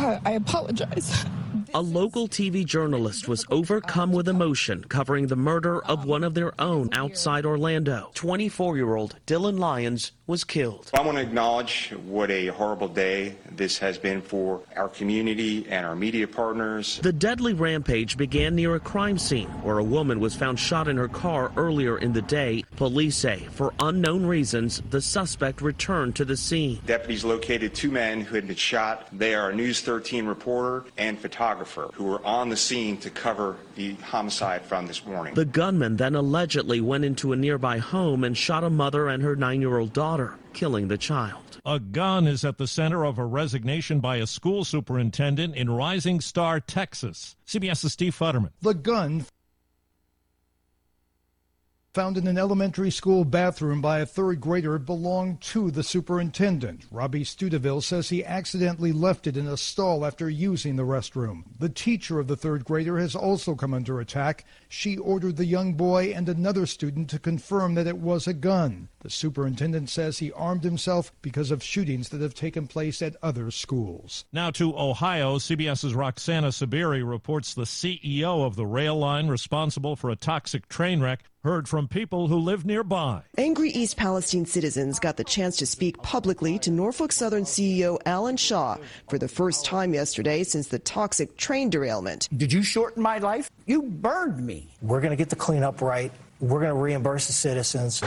I apologize. A local T V journalist was overcome with emotion covering the murder of one of their own outside Orlando. twenty-four-year-old Dylan Lyons was killed. I want to acknowledge what a horrible day this has been for our community and our media partners. The deadly rampage began near a crime scene where a woman was found shot in her car earlier in the day. Police say, for unknown reasons, the suspect returned to the scene. Deputies located two men who had been shot. They are a News thirteen reporter and photographer who were on the scene to cover the homicide from this morning. The gunman then allegedly went into a nearby home and shot a mother and her nine-year-old daughter, killing the child. A gun is at the center of a resignation by a school superintendent in Rising Star, Texas. CBS's Steve Futterman. The gun found in an elementary school bathroom by a third grader belonged to the superintendent. Robbie Studeville says he accidentally left it in a stall after using the restroom. The teacher of the third grader has also come under attack. She ordered the young boy and another student to confirm that it was a gun. The superintendent says he armed himself because of shootings that have taken place at other schools. Now to Ohio, CBS's Roxana Sabiri reports the C E O of the rail line responsible for a toxic train wreck heard from people who live nearby. Angry East Palestine citizens got the chance to speak publicly to Norfolk Southern C E O Alan Shaw for the first time yesterday since the toxic train derailment. Did you shorten my life? You burned me. We're going to get the cleanup right. We're going to reimburse the citizens.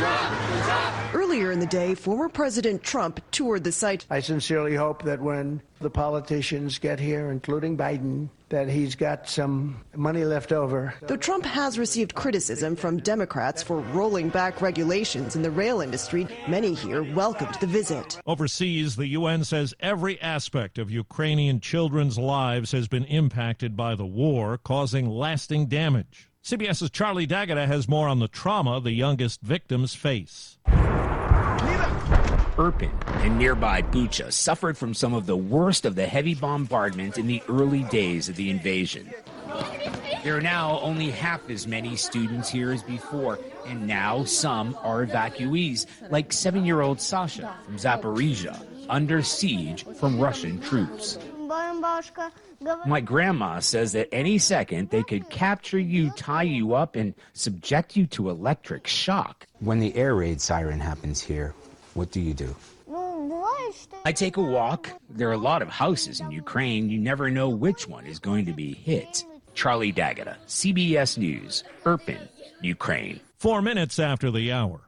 Earlier in the day, former President Trump toured the site. I sincerely hope that when the politicians get here, including Biden, that he's got some money left over. Though Trump has received criticism from Democrats for rolling back regulations in the rail industry, many here welcomed the visit. Overseas, the U N says every aspect of Ukrainian children's lives has been impacted by the war, causing lasting damage. CBS's Charlie Daggett has more on the trauma the youngest victims face. Irpin and nearby Bucha suffered from some of the worst of the heavy bombardment in the early days of the invasion. There are now only half as many students here as before, and now some are evacuees, like seven-year-old Sasha from Zaporizhia, under siege from Russian troops. My grandma says that any second they could capture you, tie you up, and subject you to electric shock. When the air raid siren happens here, what do you do? I take a walk. There are a lot of houses in Ukraine. You never know which one is going to be hit. Charlie Daggett, C B S News, Irpin, Ukraine. Four minutes after the hour.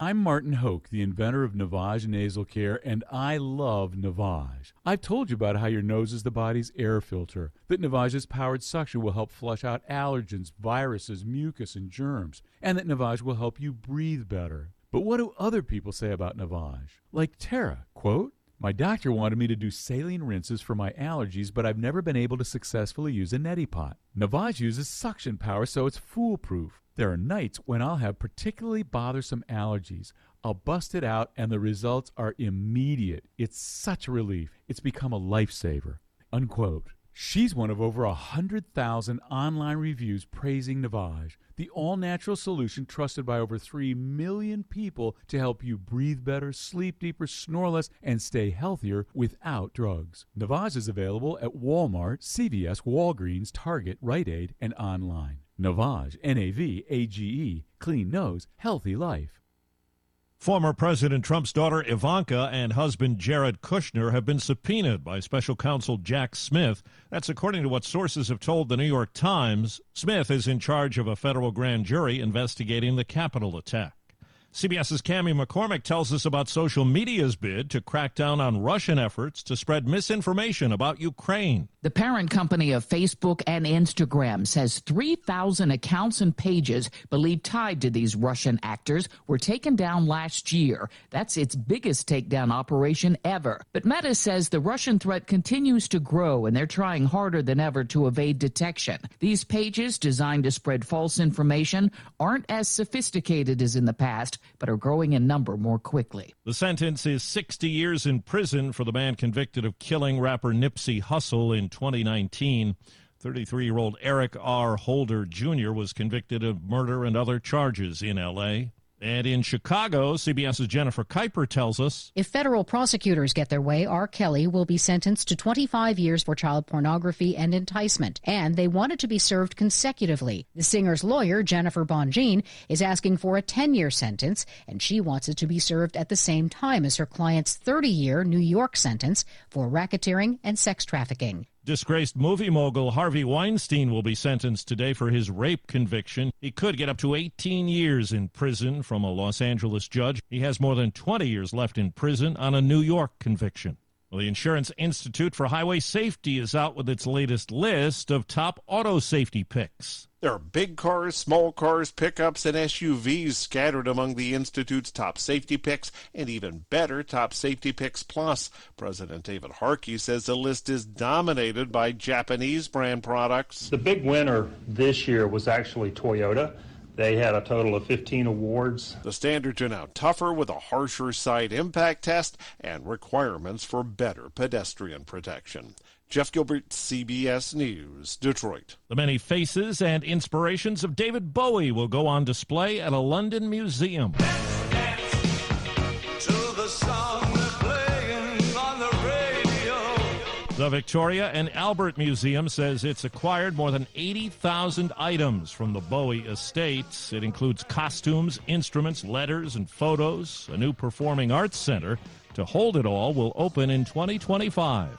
I'm Martin Hoke, the inventor of Navage Nasal Care, and I love Navage. I've told you about how your nose is the body's air filter, that Navage's powered suction will help flush out allergens, viruses, mucus, and germs, and that Navage will help you breathe better. But what do other people say about Navage? Like Tara, quote, "My doctor wanted me to do saline rinses for my allergies, but I've never been able to successfully use a neti pot. Navage uses suction power, so it's foolproof. There are nights when I'll have particularly bothersome allergies. I'll bust it out, and the results are immediate. It's such a relief. It's become a lifesaver." Unquote. She's one of over one hundred thousand online reviews praising Navage, the all-natural solution trusted by over three million people to help you breathe better, sleep deeper, snore less, and stay healthier without drugs. Navage is available at Walmart, C V S, Walgreens, Target, Rite Aid, and online. Navage, N A V A G E, clean nose, healthy life. Former President Trump's daughter Ivanka and husband Jared Kushner have been subpoenaed by special counsel Jack Smith. That's according to what sources have told the New York Times. Smith is in charge of a federal grand jury investigating the Capitol attack. CBS's Cammie McCormick tells us about social media's bid to crack down on Russian efforts to spread misinformation about Ukraine. The parent company of Facebook and Instagram says three thousand accounts and pages believed tied to these Russian actors were taken down last year. That's its biggest takedown operation ever. But Meta says the Russian threat continues to grow, and they're trying harder than ever to evade detection. These pages, designed to spread false information, aren't as sophisticated as in the past, but are growing in number more quickly. The sentence is sixty years in prison for the man convicted of killing rapper Nipsey Hussle in twenty nineteen. thirty-three-year-old Eric R. Holder Junior was convicted of murder and other charges in L A. And in Chicago, CBS's Jennifer Kuiper tells us, if federal prosecutors get their way, R. Kelly will be sentenced to twenty-five years for child pornography and enticement, and they want it to be served consecutively. The singer's lawyer, Jennifer Bonjean, is asking for a ten-year sentence, and she wants it to be served at the same time as her client's thirty-year New York sentence for racketeering and sex trafficking. Disgraced movie mogul Harvey Weinstein will be sentenced today for his rape conviction. He could get up to eighteen years in prison from a Los Angeles judge. He has more than twenty years left in prison on a New York conviction. Well, the Insurance Institute for Highway Safety is out with its latest list of top auto safety picks. There are big cars, small cars, pickups, and S U Vs scattered among the Institute's top safety picks, and even better, top safety picks plus. President David Harkey says the list is dominated by Japanese brand products. The big winner this year was actually Toyota. They had a total of fifteen awards. The standards are now tougher, with a harsher side impact test and requirements for better pedestrian protection. Jeff Gilbert, C B S News, Detroit. The many faces and inspirations of David Bowie will go on display at a London museum. Dance, dance to the song they're playing on the radio. The Victoria and Albert Museum says it's acquired more than eighty thousand items from the Bowie estate. It includes costumes, instruments, letters, and photos. A new performing arts center to hold it all will open in twenty twenty-five.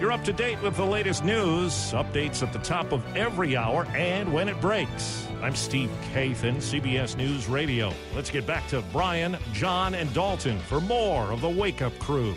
You're up to date with the latest news, updates at the top of every hour and when it breaks. I'm Steve Kathan, C B S News Radio. Let's get back to Brian, John, and Dalton for more of the Wake Up Crew.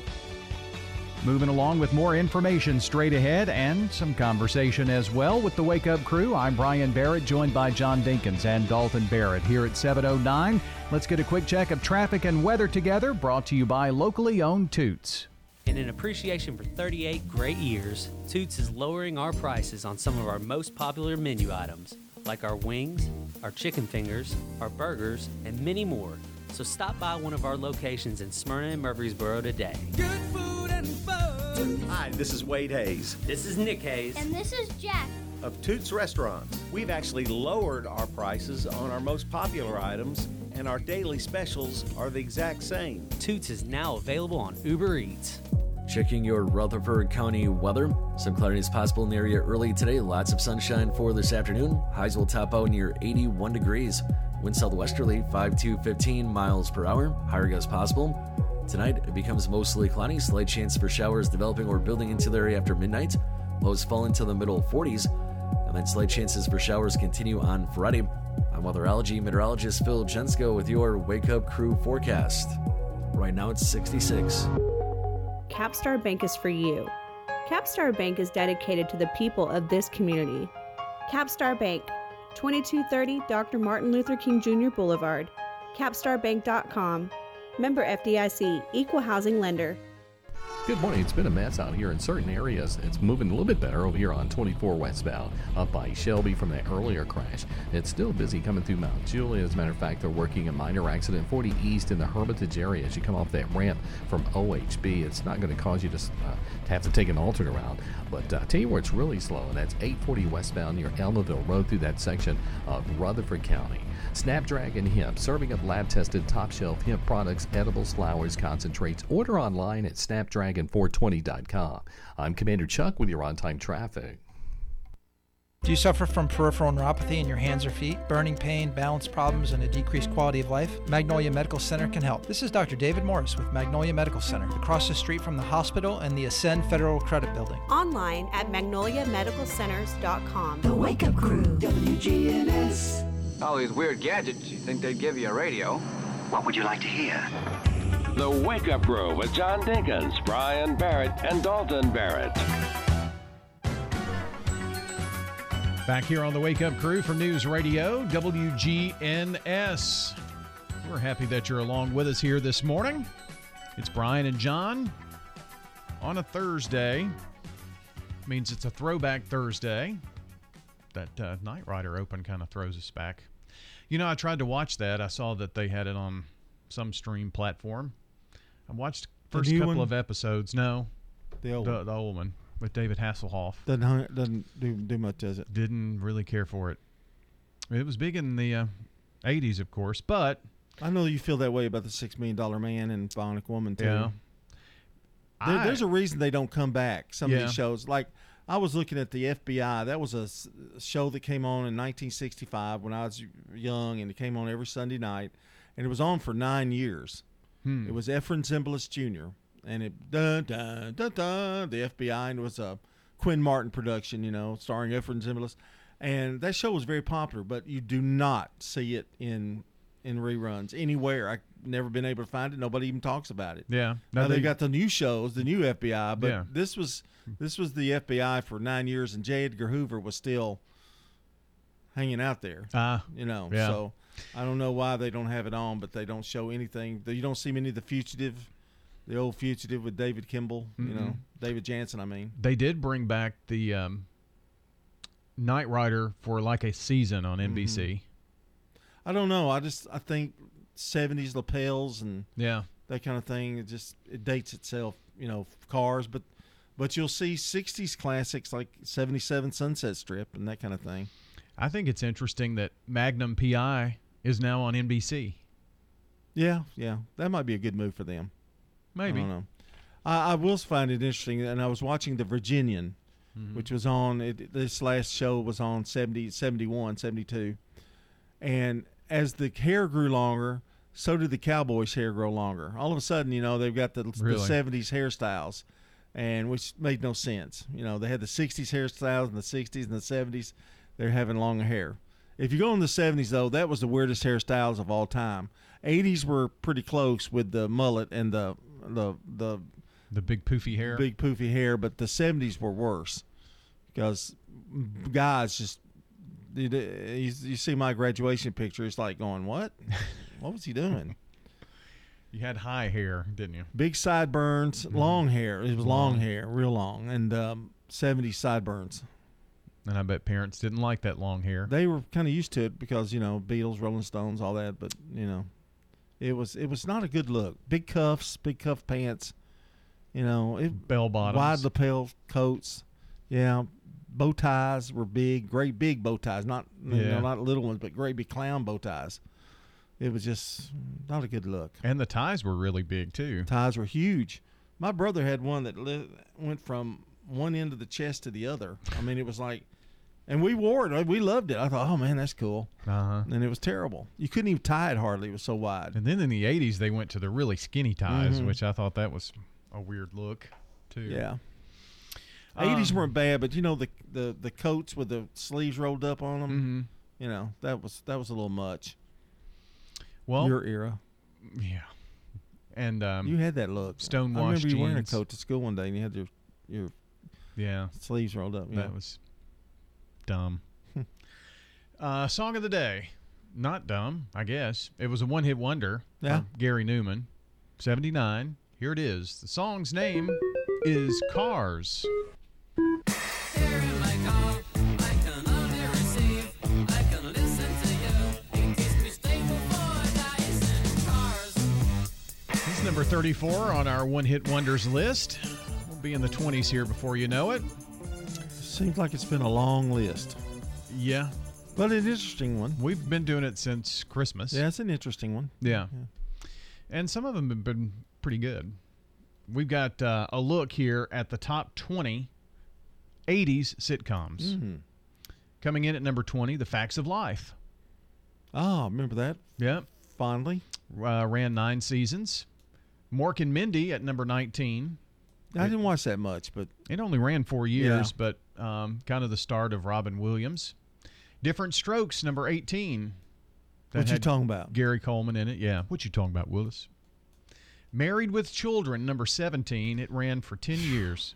Moving along with more information straight ahead and some conversation as well with the Wake Up Crew. I'm Brian Barrett, joined by John Dinkins and Dalton Barrett here at seven oh nine. Let's get a quick check of traffic and weather together, brought to you by locally owned Toots. In an appreciation for thirty-eight great years, Toots is lowering our prices on some of our most popular menu items, like our wings, our chicken fingers, our burgers, and many more. So stop by one of our locations in Smyrna and Murfreesboro today. Good food and fun! Hi, this is Wade Hayes. This is Nick Hayes. And this is Jack. Of Toots Restaurants. We've actually lowered our prices on our most popular items, and our daily specials are the exact same. Toots is now available on Uber Eats. Checking your Rutherford County weather. Some cloudiness possible in the area early today. Lots of sunshine for this afternoon. Highs will top out near eighty-one degrees. Wind southwesterly, five to fifteen miles per hour. Higher gusts possible. Tonight, it becomes mostly cloudy. Slight chance for showers developing or building into the area after midnight. Lows fall into the middle forties. And then slight chances for showers continue on Friday. I'm weatherology meteorologist Phil Jensko with your Wake Up Crew forecast. Right now, it's sixty-six. Capstar Bank is for you. Capstar Bank is dedicated to the people of this community. Capstar Bank, twenty-two thirty Doctor Martin Luther King Junior Boulevard, capstar bank dot com. Member F D I C, Equal Housing Lender. Good morning. It's been a mess out here in certain areas. It's moving a little bit better over here on twenty-four westbound up by Shelby from that earlier crash. It's still busy coming through Mount Julia. As a matter of fact, they're working a minor accident forty east in the Hermitage area as you come off that ramp from O H B. It's not going to cause you to uh, have to take an alternate route, but uh, tell you where it's really slow, and that's eight forty westbound near Elmaville Road through that section of Rutherford County. Snapdragon Hemp, serving up lab-tested top-shelf hemp products, edibles, flowers, concentrates. Order online at snapdragon four twenty dot com. I'm Commander Chuck with your on-time traffic. Do you suffer from peripheral neuropathy in your hands or feet, burning pain, balance problems, and a decreased quality of life? Magnolia Medical Center can help. This is Doctor David Morris with Magnolia Medical Center, across the street from the hospital and the Ascend Federal Credit Building. Online at magnolia medical centers dot com. The Wake Up Crew, W G N S. All these weird gadgets, you'd think they'd give you a radio. What would you like to hear? The Wake Up Crew with John Dinkins, Brian Barrett, and Dalton Barrett. Back here on the Wake Up Crew from News Radio, W G N S. We're happy that you're along with us here this morning. It's Brian and John on a Thursday. Means it's a throwback Thursday. That uh, Knight Rider Open kind of throws us back. You know, I tried to watch that. I saw that they had it on some stream platform. I watched the first couple one? of episodes. No, the old, the, one. the old one with David Hasselhoff. Doesn't doesn't do, do much, does it? Didn't really care for it. It was big in the uh, eighties, of course, but I know you feel that way about the Six Million Dollar Man and Bionic Woman too. Yeah. There, I, there's a reason they don't come back. Some yeah. of these shows, like. I was looking at the F B I. That was a show that came on in nineteen sixty-five when I was young, and it came on every Sunday night, and it was on for nine years. Hmm. It was Efren Zimbalist Junior, and it dun dun dun dun the F B I, and it was a Quinn Martin production, you know, starring Efren Zimbalist, and that show was very popular. But you do not see it in in reruns anywhere. I've never been able to find it. Nobody even talks about it. Yeah. Now, now they, they got the new shows, the new F B I, but yeah. this was. This was the F B I for nine years, and J. Edgar Hoover was still hanging out there. Ah, uh, you know, yeah. So I don't know why they don't have it on, but they don't show anything. You don't see many of the Fugitive, the old Fugitive with David Kimball, mm-hmm. you know, David Jansen, I mean. They did bring back the um, Knight Rider for like a season on N B C. Mm-hmm. I don't know. I just I think seventies lapels and yeah. that kind of thing, it just it dates itself, you know, cars, but. But you'll see sixties classics like seventy-seven Sunset Strip and that kind of thing. I think it's interesting that Magnum P I is now on N B C. Yeah, yeah. That might be a good move for them. Maybe. I don't know. I, I will find it interesting, and I was watching The Virginian, mm-hmm. which was on, it, this last show was on seventy, seventy-one, seventy-two. And as the hair grew longer, so did the Cowboys' hair grow longer. All of a sudden, you know, they've got the, really? the seventies hairstyles. And which made no sense. You know, they had the sixties hairstyles and the sixties and the seventies. They're having long hair. If you go in the seventies, though, that was the weirdest hairstyles of all time. eighties were pretty close with the mullet and the the the the big poofy hair. Big poofy hair, but the seventies were worse because guys just you, you see my graduation picture. It's like going, what? What was he doing? You had high hair, didn't you? Big sideburns, mm-hmm. long hair. It was long hair, real long, and um, seventies sideburns. And I bet parents didn't like that long hair. They were kind of used to it because, you know, Beatles, Rolling Stones, all that. But, you know, it was it was not a good look. Big cuffs, big cuff pants, you know. It, Bell bottoms. Wide lapel coats. Yeah. Bow ties were big, great big bow ties. Not, yeah. you know, not little ones, but great big clown bow ties. It was just not a good look. And the ties were really big, too. Ties were huge. My brother had one that li- went from one end of the chest to the other. I mean, it was like, and we wore it. We loved it. I thought, oh, man, that's cool. Uh-huh. And it was terrible. You couldn't even tie it hardly. It was so wide. And then in the eighties, they went to the really skinny ties, mm-hmm. which I thought that was a weird look, too. Yeah. Um, eighties weren't bad, but, you know, the, the, the coats with the sleeves rolled up on them, mm-hmm. you know, that was that was a little much. Well, your era, yeah, and um, you had that look. Stonewashed jeans. I remember you wearing a coat to school one day, and you had your your yeah sleeves rolled up. That know? was dumb. Uh, song of the day. Not dumb, I guess. It was a one-hit wonder yeah. from Gary Newman. seventy-nine. Here it is. The song's name is Cars. It's number thirty-four on our one-hit wonders list. We'll be in the twenties here before you know it. Seems like it's been a long list. Yeah. But an interesting one. We've been doing it since Christmas. Yeah, it's an interesting one. Yeah. yeah. And some of them have been pretty good. We've got uh, a look here at the top twenty eighties sitcoms. Mm-hmm. Coming in at number twenty, The Facts of Life. Oh, remember that? Yeah. Fondly. Uh, ran nine seasons. Mork and Mindy at number nineteen. I it, didn't watch that much, but... It only ran four years, yeah. but um, kind of the start of Robin Williams. Different Strokes, number eighteen. What you talking about? Gary Coleman in it, yeah. What you talking about, Willis? Married with Children, number seventeen. It ran for ten years.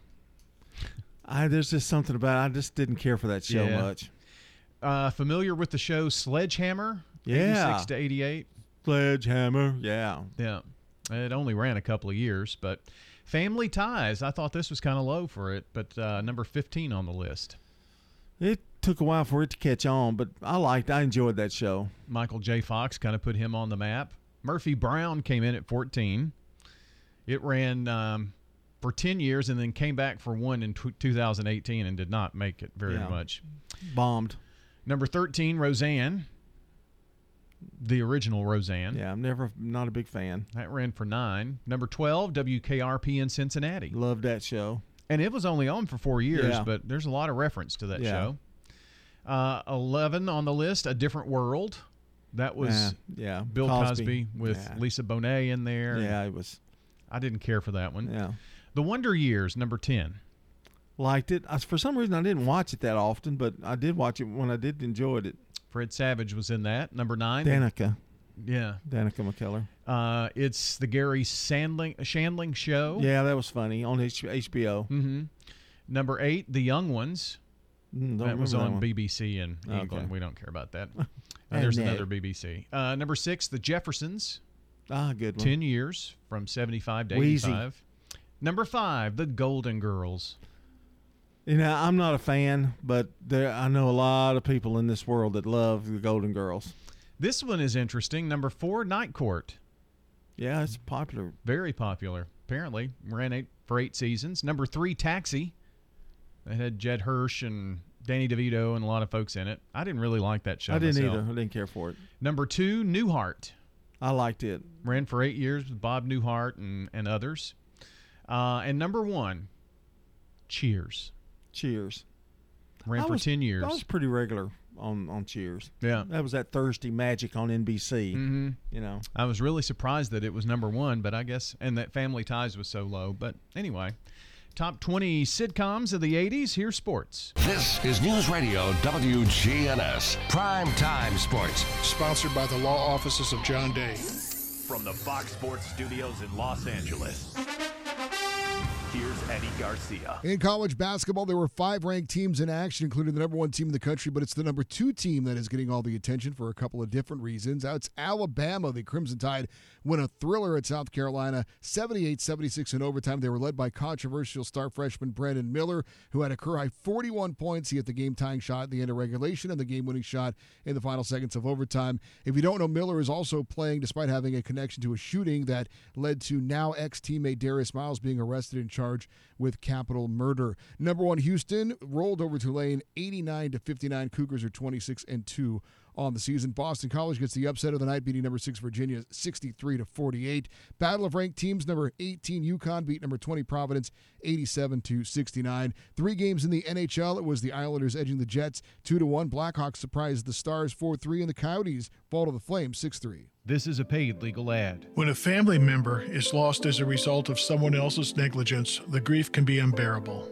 I There's just something about it. I just didn't care for that show yeah. much. Uh, familiar with the show Sledgehammer, yeah. eighty-six to eighty-eight. Sledgehammer, yeah. Yeah. It only ran a couple of years, but Family Ties, I thought this was kind of low for it, but uh, number fifteen on the list. It took a while for it to catch on, but I liked, I enjoyed that show. Michael J. Fox kind of put him on the map. Murphy Brown came in at fourteen. It ran um, for ten years and then came back for one in t- twenty eighteen and did not make it very yeah. much. Bombed. Number thirteen, Roseanne. The original Roseanne. Yeah, I'm never, not a big fan. That ran for nine. Number twelve, W K R P in Cincinnati. Loved that show. And it was only on for four years, yeah. but there's a lot of reference to that yeah. show. Uh, eleven on the list, A Different World. That was yeah, yeah. Bill Cosby, Cosby with yeah. Lisa Bonet in there. Yeah, it was. I didn't care for that one. Yeah. The Wonder Years, number ten. Liked it. I, for some reason, I didn't watch it that often, but I did watch it when I did enjoy it. Fred Savage was in that, number nine. Danica. Yeah. Danica McKellar. Uh, it's the Gary Shandling, Shandling Show. Yeah, that was funny, on H B O. Mm-hmm. Number eight, The Young Ones. Mm, that was on that B B C in England. Okay. We don't care about that. Uh, there's that. Another B B C. Uh, number six, The Jeffersons. Ah, good one. Ten years from seventy-five to Wheezy. eighty-five. Number five, The Golden Girls. You know, I'm not a fan, but there I know a lot of people in this world that love The Golden Girls. This one is interesting. Number four, Night Court. Yeah, it's popular. Very popular. Apparently, ran eight for eight seasons. Number three, Taxi. It had Jed Hirsch and Danny DeVito and a lot of folks in it. I didn't really like that show. I didn't myself. either. I didn't care for it. Number two, Newhart. I liked it. Ran for eight years with Bob Newhart and, and others. Uh, and number one, Cheers. Cheers. Ran I for was, ten years. I was pretty regular on, on Cheers. Yeah. That was that Thursday magic on N B C. Mm-hmm. You know. I was really surprised that it was number one, but I guess, and that Family Ties was so low. But anyway. Top twenty sitcoms of the eighties. Here's sports. This is News Radio W G N S. Primetime Sports. Sponsored by the Law Offices of John Day. From the Fox Sports Studios in Los Angeles. Here's Eddie Garcia. In college basketball, there were five ranked teams in action, including the number one team in the country, but it's the number two team that is getting all the attention for a couple of different reasons. It's Alabama. The Crimson Tide win a thriller at South Carolina, seventy-eight seventy-six in overtime. They were led by controversial star freshman Brandon Miller, who had a career-high forty-one points. He hit the game-tying shot at the end of regulation and the game-winning shot in the final seconds of overtime. If you don't know, Miller is also playing despite having a connection to a shooting that led to now ex-teammate Darius Miles being arrested in charge with capital murder. Number one, Houston rolled over Tulane eighty-nine to fifty-nine. Cougars are twenty-six and two on the season. Boston College gets the upset of the night, beating number six Virginia sixty-three to forty-eight. Battle of ranked teams, number eighteen UConn beat number twenty Providence eighty-seven to sixty-nine. Three games in the N H L, it was the Islanders edging the Jets two to one. Blackhawks surprised the Stars four three, and the Coyotes fall to the Flames six three. This is a paid legal ad. When a family member is lost as a result of someone else's negligence, the grief can be unbearable.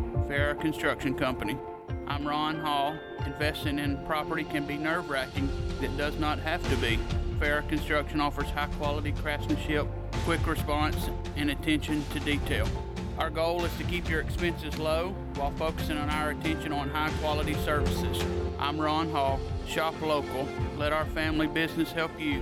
Farrah Construction Company. I'm Ron Hall. Investing in property can be nerve-wracking. It does not have to be. Farrah Construction offers high-quality craftsmanship, quick response, and attention to detail. Our goal is to keep your expenses low while focusing on our attention on high-quality services. I'm Ron Hall. Shop local. Let our family business help you.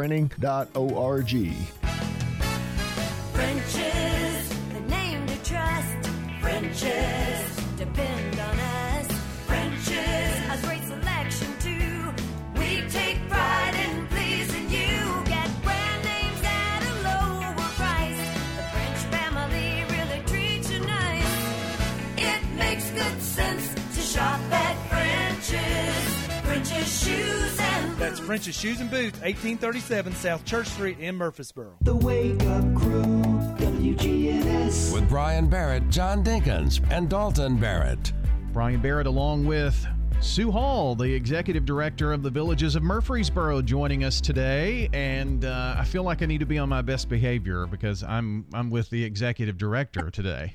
printing dot org. French's, the name to trust. French's, depend on us. French's, a great selection too. We take pride in pleasing you. Get brand names at a lower price. The French family really treats you nice. It makes good sense to shop at French's. French's shoes and that's French's Shoes and Boots, eighteen thirty-seven South Church Street in Murfreesboro. The Wake Up Crew, W G N S. With Brian Barrett, John Dinkins, and Dalton Barrett. Brian Barrett along with Sue Hall, the executive director of the Villages of Murfreesboro, joining us today. And uh, I feel like I need to be on my best behavior because I'm I'm with the executive director today.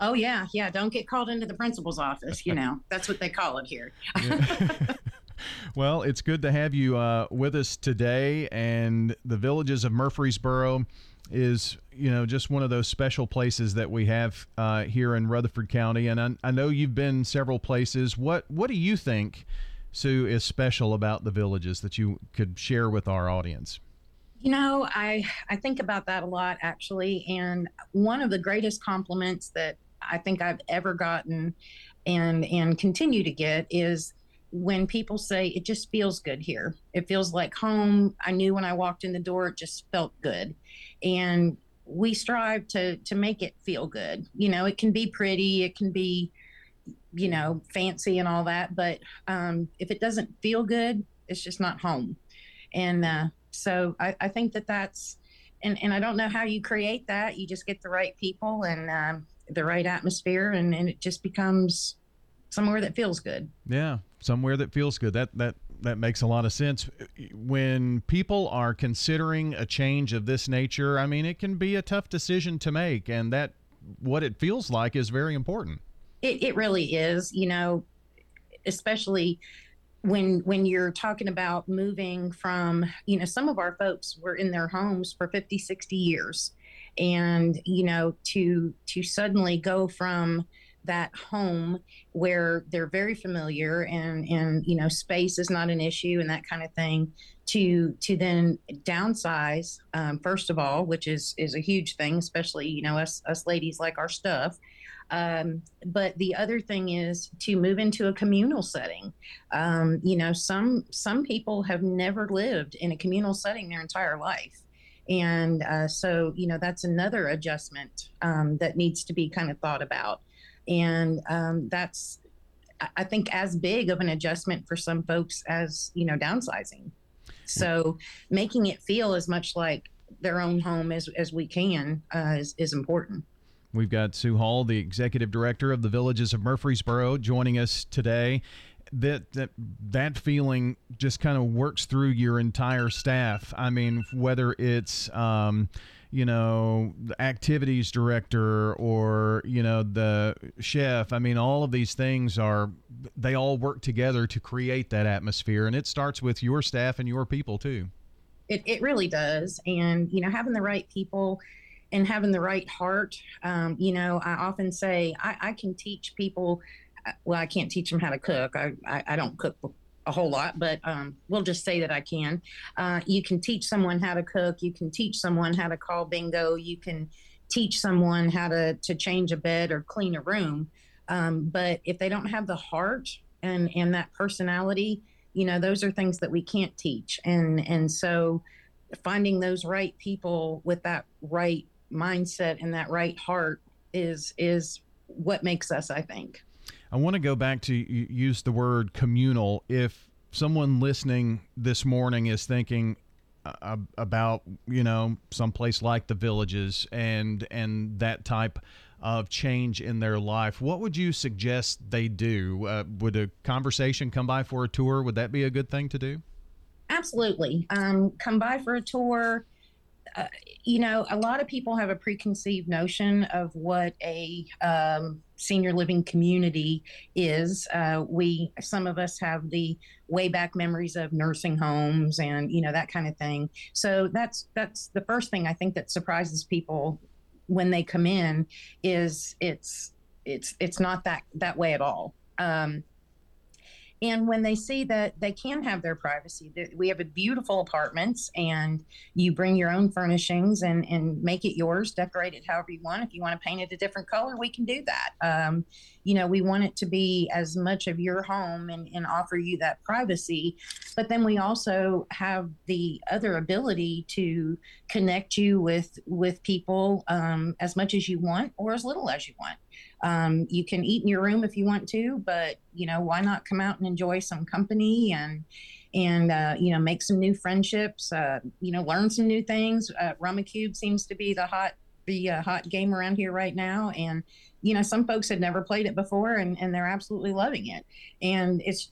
Oh, yeah, yeah. Don't get called into the principal's office, you know. That's what they call it here. Yeah. Well, it's good to have you uh, with us today, and the Villages of Murfreesboro is, you know, just one of those special places that we have uh, here in Rutherford County, and I, I know you've been several places. What What do you think, Sue, is special about the Villages that you could share with our audience? You know, I, I think about that a lot, actually, and one of the greatest compliments that I think I've ever gotten and and continue to get is when people say it just feels good here. It feels like home. I knew when I walked in the door, it just felt good. And we strive to to make it feel good. You know, it can be pretty, it can be, you know, fancy and all that, but um, if it doesn't feel good, it's just not home. And uh, so I, I think that that's, and, and I don't know how you create that. You just get the right people and um, the right atmosphere, and, and it just becomes somewhere that feels good. Yeah. Somewhere that feels good. That that that makes a lot of sense. When people are considering a change of this nature, I mean, it can be a tough decision to make, and that what it feels like is very important. It it really is, you know, especially when when you're talking about moving from, you know, some of our folks were in their homes for fifty, sixty years, and, you know, to to suddenly go from that home where they're very familiar and, and, you know, space is not an issue and that kind of thing, to, to then downsize, um, first of all, which is, is a huge thing, especially, you know, us, us ladies like our stuff. Um, but the other thing is to move into a communal setting. Um, you know, some, some people have never lived in a communal setting their entire life. And, uh, so, you know, that's another adjustment, um, that needs to be kind of thought about. And um, that's, I think, as big of an adjustment for some folks as, you know, downsizing. So making it feel as much like their own home as, as we can uh, is, is important. We've got Sue Hall, the executive director of the Villages of Murfreesboro, joining us today. That that that feeling just kind of works through your entire staff. I mean, whether it's um, you know, the activities director or, you know, the chef. I mean, all of these things are, they all work together to create that atmosphere, and it starts with your staff and your people too. It it really does, and you know, having the right people and having the right heart. Um, you know, I often say I, I can teach people. Well, I can't teach them how to cook. I, I, I don't cook a whole lot, but um, we'll just say that I can. Uh, you can teach someone how to cook. You can teach someone how to call bingo. You can teach someone how to, to change a bed or clean a room. Um, but if they don't have the heart and, and that personality, you know, those are things that we can't teach. And, and so finding those right people with that right mindset and that right heart is, is what makes us, I think. I want to go back to use the word communal. If someone listening this morning is thinking uh, about, you know, someplace like the Villages and, and that type of change in their life, what would you suggest they do? Uh, would a conversation come by for a tour? Would that be a good thing to do? Absolutely. Um, come by for a tour. Uh, you know, a lot of people have a preconceived notion of what a um, senior living community is. Uh, we, some of us have the way back memories of nursing homes and, you know, that kind of thing. So that's, that's the first thing I think that surprises people when they come in is it's, it's, it's not that, that way at all. Um, And when they see that they can have their privacy, that we have a beautiful apartments and you bring your own furnishings and, and make it yours, decorate it however you want. If you want to paint it a different color, we can do that. Um, you know, we want it to be as much of your home and, and offer you that privacy. But then we also have the other ability to connect you with, with people um, as much as you want or as little as you want. Um, you can eat in your room if you want to, but, you know, why not come out and enjoy some company and, and uh, you know, make some new friendships, uh, you know, learn some new things. Uh, Rummikub seems to be the hot, the uh, hot game around here right now. And, you know, some folks had never played it before and, and they're absolutely loving it. And it's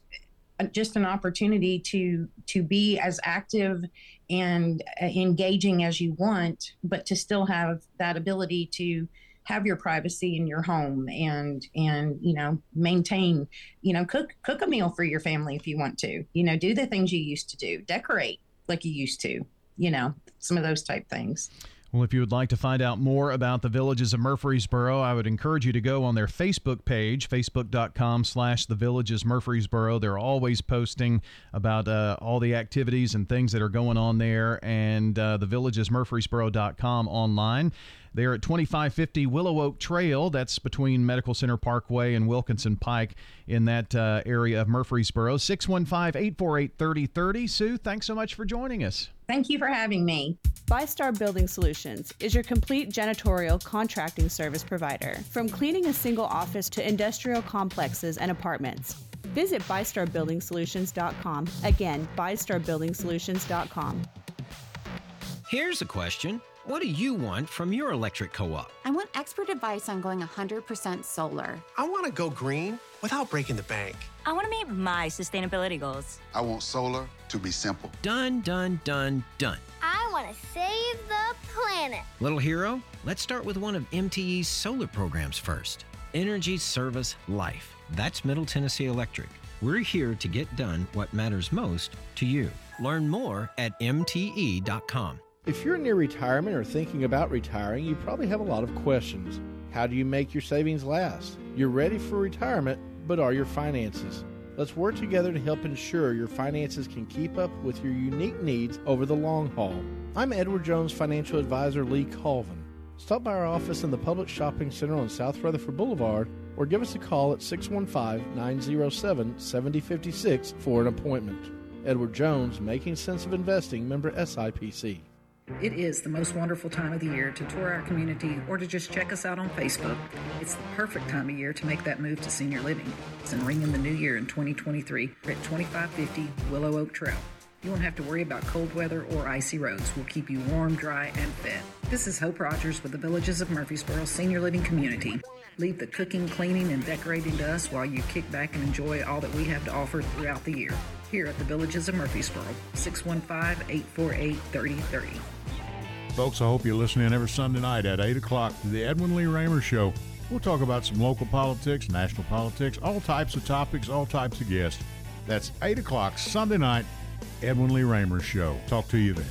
just an opportunity to, to be as active and engaging as you want, but to still have that ability to have your privacy in your home and, and, you know, maintain, you know, cook, cook a meal for your family if you want to, you know, do the things you used to do, decorate like you used to, you know, some of those type things. Well, if you would like to find out more about the Villages of Murfreesboro, I would encourage you to go on their Facebook page, facebook.com slash the Villages Murfreesboro. They're always posting about uh, all the activities and things that are going on there, and uh, the villages murfreesboro dot com online. They're at twenty-five fifty Willow Oak Trail. That's between Medical Center Parkway and Wilkinson Pike in that uh, area of Murfreesboro. six one five, eight four eight, three oh three oh. Sue, thanks so much for joining us. Thank you for having me. BiStar Building Solutions is your complete janitorial contracting service provider. From cleaning a single office to industrial complexes and apartments, visit Bi Star Building Solutions dot com. Again, Bi Star Building Solutions dot com. Here's a question. What do you want from your electric co-op? I want expert advice on going one hundred percent solar. I want to go green without breaking the bank. I want to meet my sustainability goals. I want solar to be simple. Done, done, done, done. I want to save the planet. Little hero, let's start with one of M T E's solar programs first. Energy Service Life. That's Middle Tennessee Electric. We're here to get done what matters most to you. Learn more at M T E dot com. If you're near retirement or thinking about retiring, you probably have a lot of questions. How do you make your savings last? You're ready for retirement, but are your finances? Let's work together to help ensure your finances can keep up with your unique needs over the long haul. I'm Edward Jones Financial Advisor Lee Colvin. Stop by our office in the Public Shopping Center on South Rutherford Boulevard or give us a call at six one five, nine oh seven, seven oh five six for an appointment. Edward Jones, Making Sense of Investing, member S I P C. It is the most wonderful time of the year to tour our community or to just check us out on Facebook. It's the perfect time of year to make that move to senior living and ring in the new year in twenty twenty-three at twenty-five fifty Willow Oak Trail. You won't have to worry about cold weather or icy roads. We'll keep you warm, dry, and fed. This is Hope Rogers with the Villages of Murfreesboro Senior Living Community. Leave the cooking, cleaning, and decorating to us while you kick back and enjoy all that we have to offer throughout the year. Here at the Villages of Murfreesboro, six one five, eight four eight, three oh three oh. Folks, I hope you listen in every Sunday night at eight o'clock to the Edwin Lee Raymer Show. We'll talk about some local politics, national politics, all types of topics, all types of guests. That's eight o'clock Sunday night, Edwin Lee Raymer Show. Talk to you then.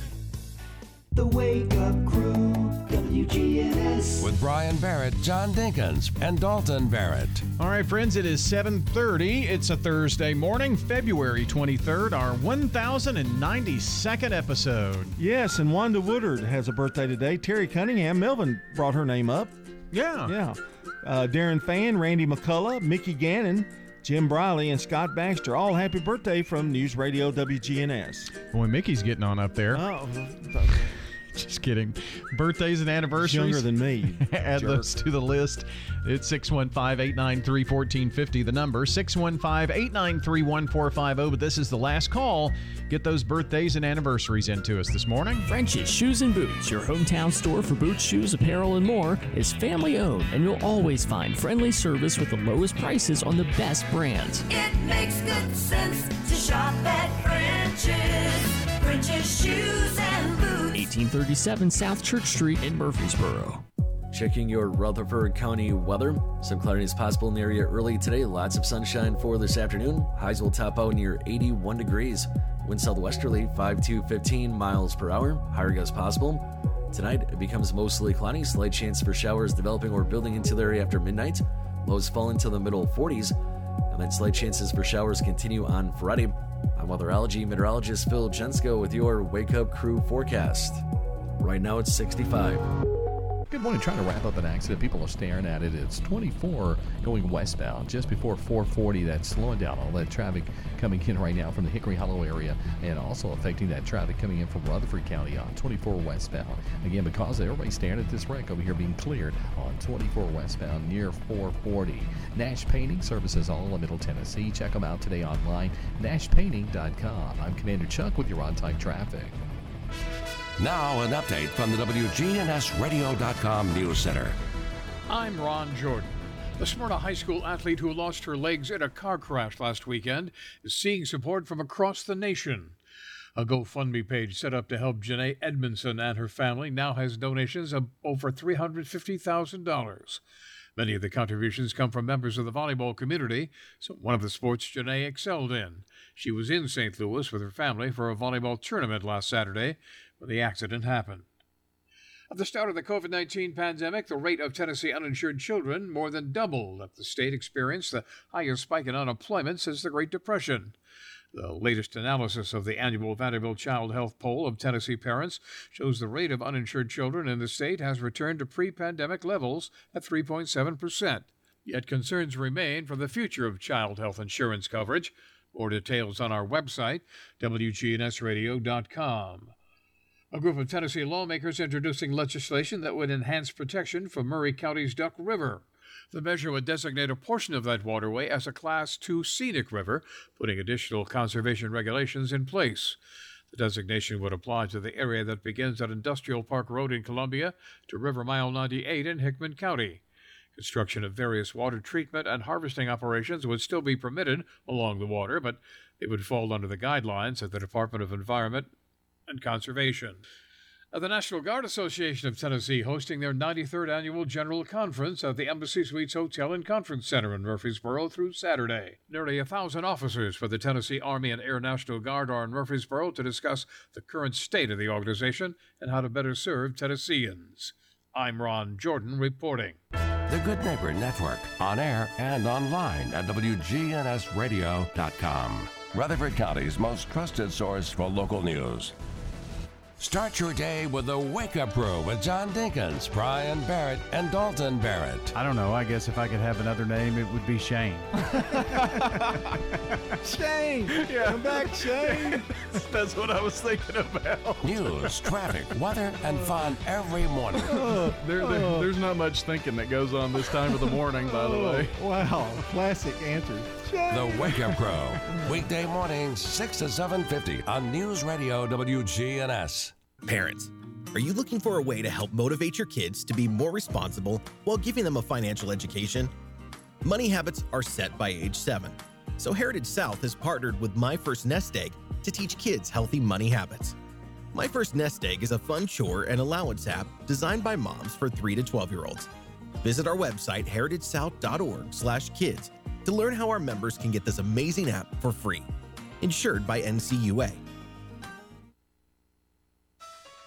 The Wake Up Crew, W G N S. With Brian Barrett, John Dinkins, and Dalton Barrett. All right, friends, it is seven thirty. It's a Thursday morning, February twenty-third, our one thousand ninety-second episode. Yes, and Wanda Woodard has a birthday today. Terry Cunningham, Melvin brought her name up. Yeah. Yeah. Uh, Darren Fan, Randy McCullough, Mickey Gannon, Jim Briley, and Scott Baxter. All happy birthday from News Radio W G N S. Boy, Mickey's getting on up there. Oh, okay. Just kidding. Birthdays and anniversaries. Younger than me. Add jerk. Those to the list. It's six one five, eight nine three, one four five zero, the number. six one five, eight nine three, one four five zero. But this is the last call. Get those birthdays and anniversaries into us this morning. French's Shoes and Boots, your hometown store for boots, shoes, apparel, and more, is family owned. And you'll always find friendly service with the lowest prices on the best brands. It makes good sense to shop at French's. French's Shoes and Boots. eighteen thirty-seven South Church Street in Murfreesboro. Checking your Rutherford County weather. Some cloudiness possible in the area early today. Lots of sunshine for this afternoon. Highs will top out near eighty-one degrees. Wind southwesterly five to fifteen miles per hour. Higher gusts possible. Tonight it becomes mostly cloudy. Slight chance for showers developing or building into the area after midnight. Lows fall into the middle forties. And then slight chances for showers continue on Friday. I'm weatherology meteorologist Phil Jensko with your Wake Up Crew forecast. Right now it's sixty-five. Good morning. Trying to wrap up an accident. People are staring at it. It's twenty-four going westbound just before four forty. That's slowing down all that traffic coming in right now from the Hickory Hollow area and also affecting that traffic coming in from Rutherford County on twenty-four westbound. Again, because everybody's staring at this wreck over here being cleared on twenty-four westbound near four forty. Nash Painting Services all in Middle Tennessee. Check them out today online, nash painting dot com. I'm Commander Chuck with your on-time traffic. Now, an update from the W G N S radio dot com News Center. I'm Ron Jordan. The Smyrna High School athlete who lost her legs in a car crash last weekend is seeing support from across the nation. A GoFundMe page set up to help Janae Edmondson and her family now has donations of over three hundred fifty thousand dollars. Many of the contributions come from members of the volleyball community, so one of the sports Janae excelled in. She was in Saint Louis with her family for a volleyball tournament last Saturday, the accident happened. At the start of the COVID nineteen pandemic, the rate of Tennessee uninsured children more than doubled after the state experienced the highest spike in unemployment since the Great Depression. The latest analysis of the annual Vanderbilt Child Health Poll of Tennessee parents shows the rate of uninsured children in the state has returned to pre-pandemic levels at three point seven percent. Yet concerns remain for the future of child health insurance coverage. More details on our website, W G N S radio dot com. A group of Tennessee lawmakers introducing legislation that would enhance protection for Murray County's Duck River. The measure would designate a portion of that waterway as a Class two scenic river, putting additional conservation regulations in place. The designation would apply to the area that begins at Industrial Park Road in Columbia to River Mile ninety-eight in Hickman County. Construction of various water treatment and harvesting operations would still be permitted along the water, but it would fall under the guidelines of the Department of Environment and Conservation. Now, the National Guard Association of Tennessee hosting their ninety-third Annual General Conference at the Embassy Suites Hotel and Conference Center in Murfreesboro through Saturday. Nearly a thousand officers for the Tennessee Army and Air National Guard are in Murfreesboro to discuss the current state of the organization and how to better serve Tennesseans. I'm Ron Jordan reporting. The Good Neighbor Network, on air and online at W G N S radio dot com. Rutherford County's most trusted source for local news. Start your day with the Wake Up Crew with John Dinkins, Brian Barrett, and Dalton Barrett. I don't know. I guess if I could have another name, it would be Shane. Shane! Yeah. Come back, Shane! That's what I was thinking about. News, traffic, weather, and fun every morning. Oh, there, there, oh. There's not much thinking that goes on this time of the morning, by the way. Oh, wow. Classic answer. Shane. The Wake Up Crew. Weekday mornings, six to seven fifty on News Radio W G N S. Parents, are you looking for a way to help motivate your kids to be more responsible while giving them a financial education? Money habits are set by age seven, so Heritage South has partnered with My First Nest Egg to teach kids healthy money habits. My First Nest Egg is a fun chore and allowance app designed by moms for three to twelve-year-olds. Visit our website, heritage south dot org slash kids, to learn how our members can get this amazing app for free. Insured by N C U A.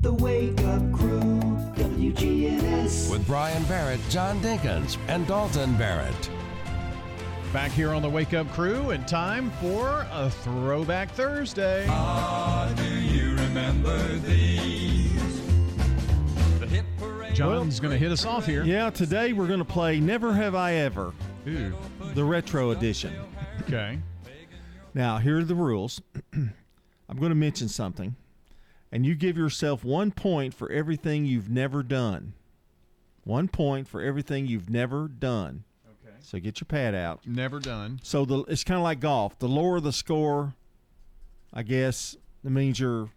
The Wake Up Crew, W G N S. With Brian Barrett, John Dinkins, and Dalton Barrett. Back here on the Wake Up Crew in time for a Throwback Thursday. Ah, do you remember these? The hit parade. John's going to hit us off here. Yeah, today we're going to play Never Have I Ever, Ooh. the retro edition. Okay. Now, here are the rules. I'm going to mention something, and you give yourself one point for everything you've never done. One point for everything you've never done. So get your pad out. Never done. So the it's kind of like golf. The lower the score, I guess, it means you're,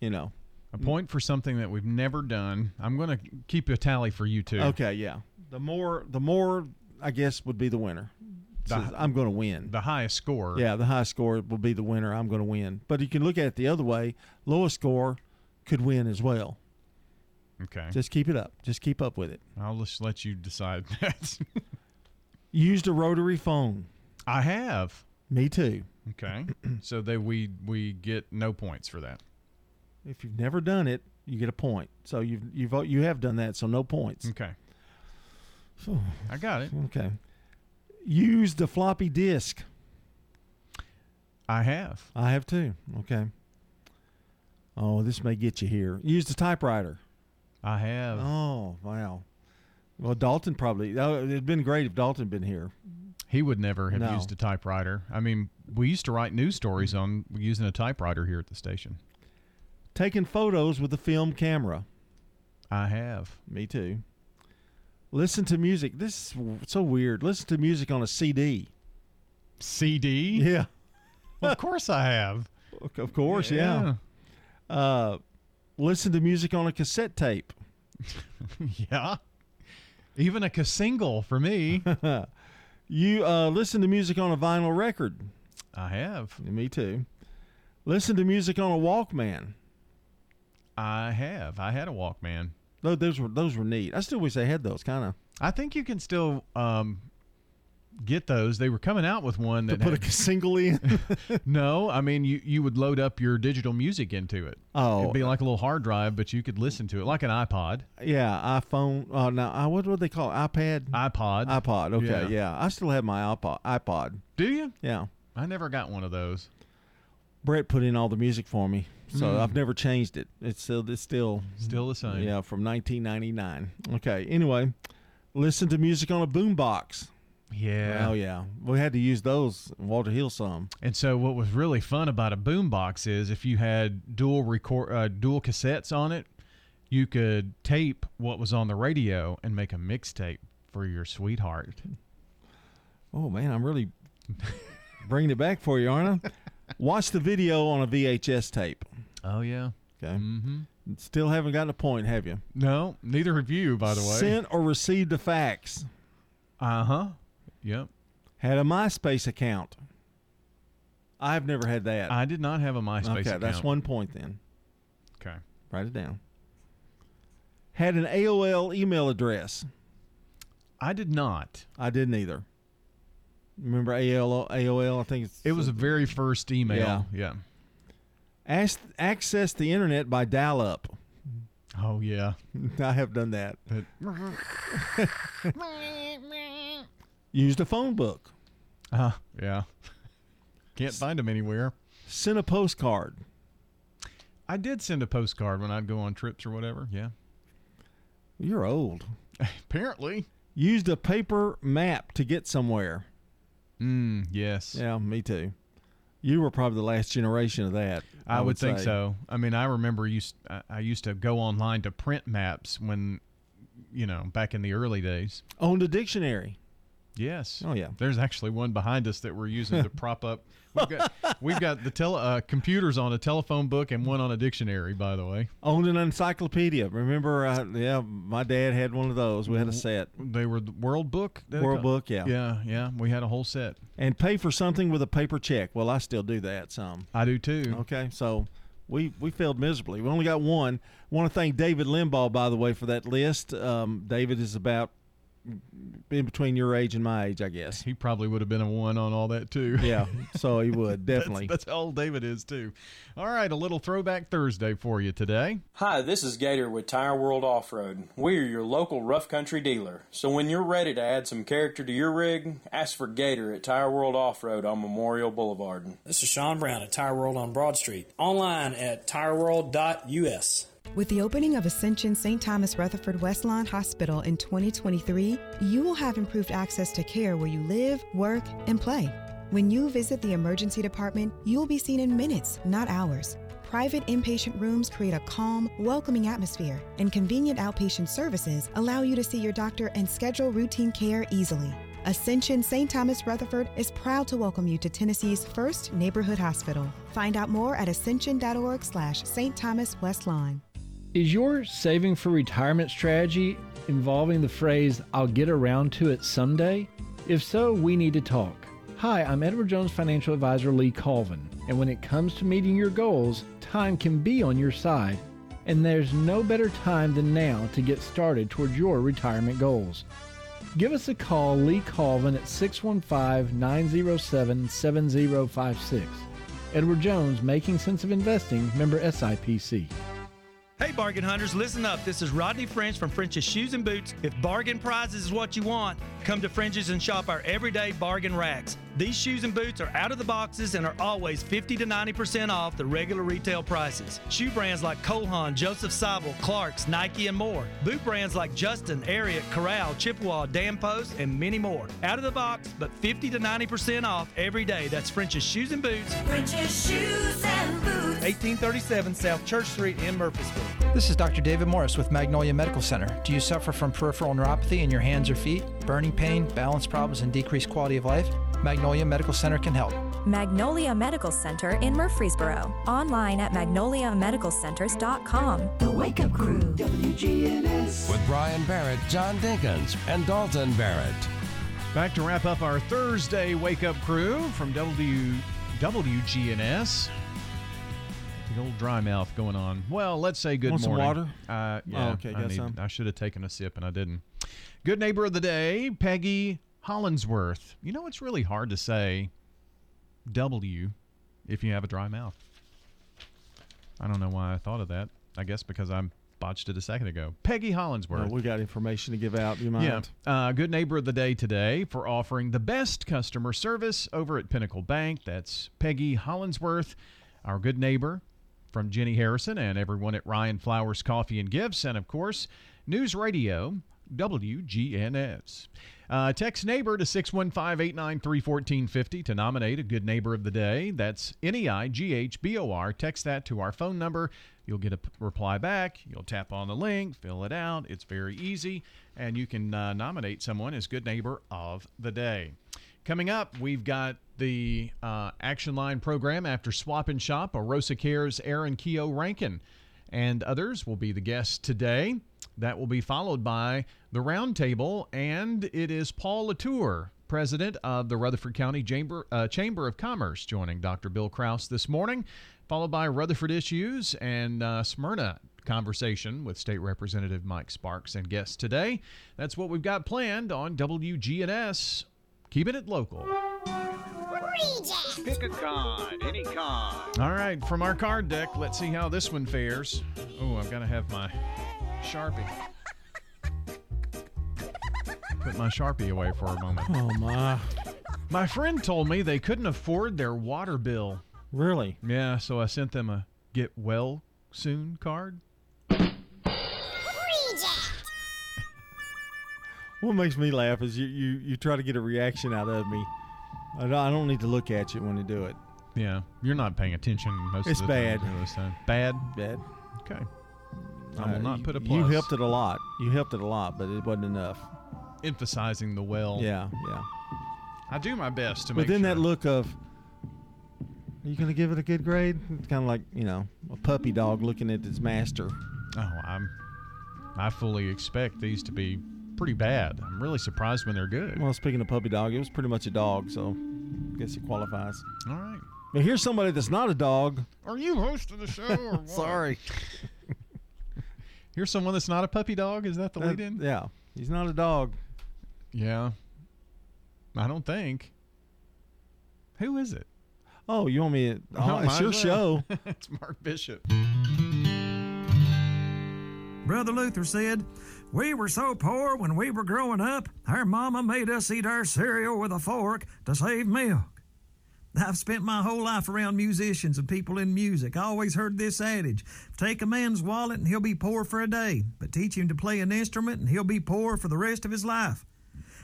you know. A point for something that we've never done. I'm going to keep a tally for you, too. Okay, yeah. The more, the more I guess, would be the winner. The, so I'm going to win. The highest score. Yeah, the highest score will be the winner. I'm going to win. But you can look at it the other way. Lowest score could win as well. Okay. Just keep it up. Just keep up with it. I'll just let you decide that. Used a rotary phone. I have. Me too. Okay. So that we we get no points for that. If you've never done it, you get a point. So you've you've you have done that, so no points. Okay. So, I got it. Okay. Used a floppy disk. I have. I have too. Okay. Oh, this may get you here. Used a typewriter. I have. Oh, wow. Well, Dalton probably. Oh, it'd have been great if Dalton had been here. He would never have no. used a typewriter. I mean, we used to write news stories on using a typewriter here at the station. Taking photos with a film camera. I have. Me too. Listen to music. This is so weird. Listen to music on a C D. C D? Yeah. Well, of course I have. Of course, yeah. yeah. Uh, listen to music on a cassette tape. Yeah. Even a single for me. You uh, listen to music on a vinyl record. I have. Me too. Listen to music on a Walkman. I have. I had a Walkman. No, those were those were neat. I still wish they had those, kind of. I think you can still um, get those. They were coming out with one that to put had, a single in. No, I mean you you would load up your digital music into it. Oh, it'd be like a little hard drive, but you could listen to it like an iPod. Yeah, iPhone. Oh, no, I, what would they call it? iPad? iPod. iPod. Okay, yeah. yeah. I still have my iPod. iPod. Do you? Yeah. I never got one of those. Brett put in all the music for me, so mm. I've never changed it. It's still it's still still the same. Yeah, from nineteen ninety-nine. Okay. Anyway, listen to music on a boombox. Yeah. Oh, yeah. We had to use those, Walter Hill some. And so what was really fun about a boombox is if you had dual record, uh, dual cassettes on it, you could tape what was on the radio and make a mixtape for your sweetheart. Oh, man, I'm really bringing it back for you, aren't I? Watch the video on a V H S tape. Oh, yeah. Okay. Mm-hmm. Still haven't gotten a point, have you? No, neither have you, by the way. Sent or received a fax. Uh-huh. Yep. Had a MySpace account. I've never had that. I did not have a MySpace okay, account. Okay, that's one point then. Okay. Write it down. Had an A O L email address. I did not. I didn't either. Remember A O L, A O L I think it's... It was the very first email. Yeah. yeah. Asked, accessed the internet by dial-up. Oh, yeah. I have done that. Used a phone book. Ah, uh, yeah. Can't find them anywhere. Sent a postcard. I did send a postcard when I'd go on trips or whatever, yeah. You're old. Apparently. Used a paper map to get somewhere. Mm, yes. Yeah, me too. You were probably the last generation of that. I, I would, would think say. so. I mean, I remember used, I used to go online to print maps when, you know, back in the early days. Owned a dictionary. Yes. Oh, yeah. There's actually one behind us that we're using to prop up. We've got, we've got the tele, uh, computers on a telephone book and one on a dictionary, by the way. Owned an encyclopedia. Remember, uh, yeah, my dad had one of those. We had a set. They were the World Book? World Book, yeah. Yeah, yeah. We had a whole set. And pay for something with a paper check. Well, I still do that some. I do, too. Okay, so... We we failed miserably. We only got one. I want to thank David Limbaugh, by the way, for that list. Um, David is about in between your age and my age, I guess. He probably would have been a one on all that, too. Yeah, so he would, definitely. that's, that's how old David is, too. All right, a little Throwback Thursday for you today. Hi, this is Gator with Tire World Off-Road. We're your local rough country dealer. So when you're ready to add some character to your rig, ask for Gator at Tire World Off-Road on Memorial Boulevard. This is Sean Brown at Tire World on Broad Street. Online at tire world dot u s. With the opening of Ascension Saint Thomas Rutherford West Lawn Hospital in twenty twenty-three, you will have improved access to care where you live, work, and play. When you visit the emergency department, you'll be seen in minutes, not hours. Private inpatient rooms create a calm, welcoming atmosphere, and convenient outpatient services allow you to see your doctor and schedule routine care easily. Ascension Saint Thomas Rutherford is proud to welcome you to Tennessee's first neighborhood hospital. Find out more at ascension.org slash St. Thomas West Lawn. Is your saving for retirement strategy involving the phrase, "I'll get around to it someday"? If so, we need to talk. Hi, I'm Edward Jones financial advisor Lee Colvin, and when it comes to meeting your goals, time can be on your side, and there's no better time than now to get started towards your retirement goals. Give us a call, Lee Colvin, at six one five, nine zero seven, seven zero five six. Edward Jones, Making Sense of Investing, member S I P C. Hey, bargain hunters, listen up. This is Rodney French from French's Shoes and Boots. If bargain prizes is what you want, come to French's and shop our everyday bargain racks. These shoes and boots are out of the boxes and are always fifty to ninety percent off the regular retail prices. Shoe brands like Cole Haan, Joseph Seibel, Clark's, Nike, and more. Boot brands like Justin, Ariat, Corral, Chippewa, Dan Post, and many more. Out of the box, but fifty to ninety percent off every day. That's French's Shoes and Boots. French's Shoes and Boots. eighteen thirty-seven South Church Street in Murfreesboro. This is Doctor David Morris with Magnolia Medical Center. Do you suffer from peripheral neuropathy in your hands or feet, burning pain, balance problems, and decreased quality of life? Magnolia Medical Center can help. Magnolia Medical Center in Murfreesboro. Online at magnolia medical centers dot com. The Wake Up Crew, W G N S. With Brian Barrett, John Dinkins, and Dalton Barrett. Back to wrap up our Thursday Wake Up Crew from w- W G N S. The old dry mouth going on. Well, let's say good Want morning. Want some water? Uh, yeah, oh, okay, I, got need, some. I should have taken a sip, and I didn't. Good neighbor of the day, Peggy Hollinsworth. You know, it's really hard to say W if you have a dry mouth. I don't know why I thought of that. I guess because I botched it a second ago. Peggy Hollinsworth. Well, we got information to give out. You mind? Yeah. Uh, good neighbor of the day today for offering the best customer service over at Pinnacle Bank. That's Peggy Hollinsworth, our good neighbor. From Jenny Harrison and everyone at Ryan Flowers Coffee and Gifts, and, of course, News Radio, W G N S. Uh, text neighbor to six one five, eight nine three, one four five zero to nominate a good neighbor of the day. That's N E I G H B O R. Text that to our phone number. You'll get a p- reply back. You'll tap on the link, fill it out. It's very easy, and you can uh, nominate someone as good neighbor of the day. Coming up, we've got the uh, Action Line program after Swap and Shop. Arosa Cares, Aaron Keogh Rankin, and others will be the guests today. That will be followed by the roundtable, and it is Paul Latour, president of the Rutherford County Chamber, uh, Chamber of Commerce, joining Doctor Bill Krause this morning, followed by Rutherford Issues and uh, Smyrna Conversation with State Representative Mike Sparks and guests today. That's what we've got planned on W G N S. Keeping it local. Pick a card, any card. All right, from our card deck, let's see how this one fares. Oh, I've got to have my Sharpie. Put my Sharpie away for a moment. Oh, my. My friend told me they couldn't afford their water bill. Really? Yeah, so I sent them a get well soon card. What makes me laugh is you, you, you try to get a reaction out of me. I don't, I don't need to look at you when you do it. Yeah, you're not paying attention most it's of the bad. time. It's bad. Bad? Bad. Okay. I will uh, not put a plus. You helped it a lot. You helped it a lot, but it wasn't enough. emphasizing the well. Yeah, yeah. I do my best to but make sure. But then that look of, are you going to give it a good grade? It's kind of like, you know, a puppy dog looking at its master. Oh, I'm, I fully expect these to be pretty bad. I'm really surprised when they're good. Well, speaking of puppy dog, it was pretty much a dog, so I guess it qualifies. All right. But here's somebody that's not a dog. Are you hosting the show or what? Sorry. Here's someone that's not a puppy dog? Is that the that, lead-in? Yeah. He's not a dog. Yeah. I don't think. Who is it? Oh, you want me to... Oh, it's your show. It's Mark Bishop. Brother Luther said, "We were so poor when we were growing up, our mama made us eat our cereal with a fork to save milk." I've spent my whole life around musicians and people in music. I always heard this adage, take a man's wallet and he'll be poor for a day, but teach him to play an instrument and he'll be poor for the rest of his life.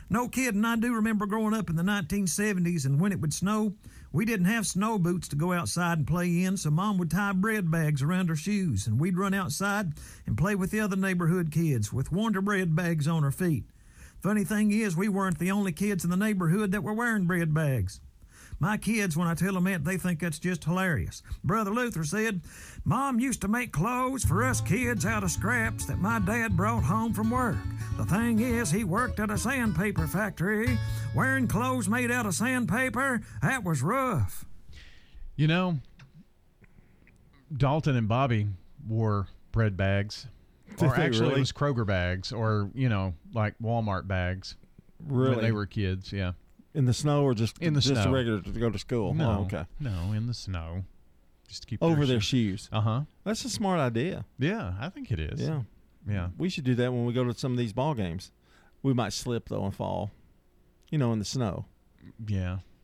No kidding, I do remember growing up in the nineteen seventies, and when it would snow, we didn't have snow boots to go outside and play in, so Mom would tie bread bags around her shoes, and we'd run outside and play with the other neighborhood kids with Wonder bread bags on our feet. Funny thing is, we weren't the only kids in the neighborhood that were wearing bread bags. My kids, when I tell them that, they think that's just hilarious. Brother Luther said, "Mom used to make clothes for us kids out of scraps that my dad brought home from work. The thing is, he worked at a sandpaper factory. Wearing clothes made out of sandpaper, that was rough." You know, Dalton and Bobby wore bread bags. Or actually really? It was Kroger bags or, you know, like Walmart bags. Really? When they were kids, yeah. In the snow or just in the just snow. Regular to go to school? No, oh, okay. No, in the snow. Just to keep Over their, their shoes. shoes. Uh-huh. That's a smart idea. Yeah, I think it is. Yeah. Yeah. We should do that when we go to some of these ball games. We might slip, though, and fall, you know, in the snow. Yeah.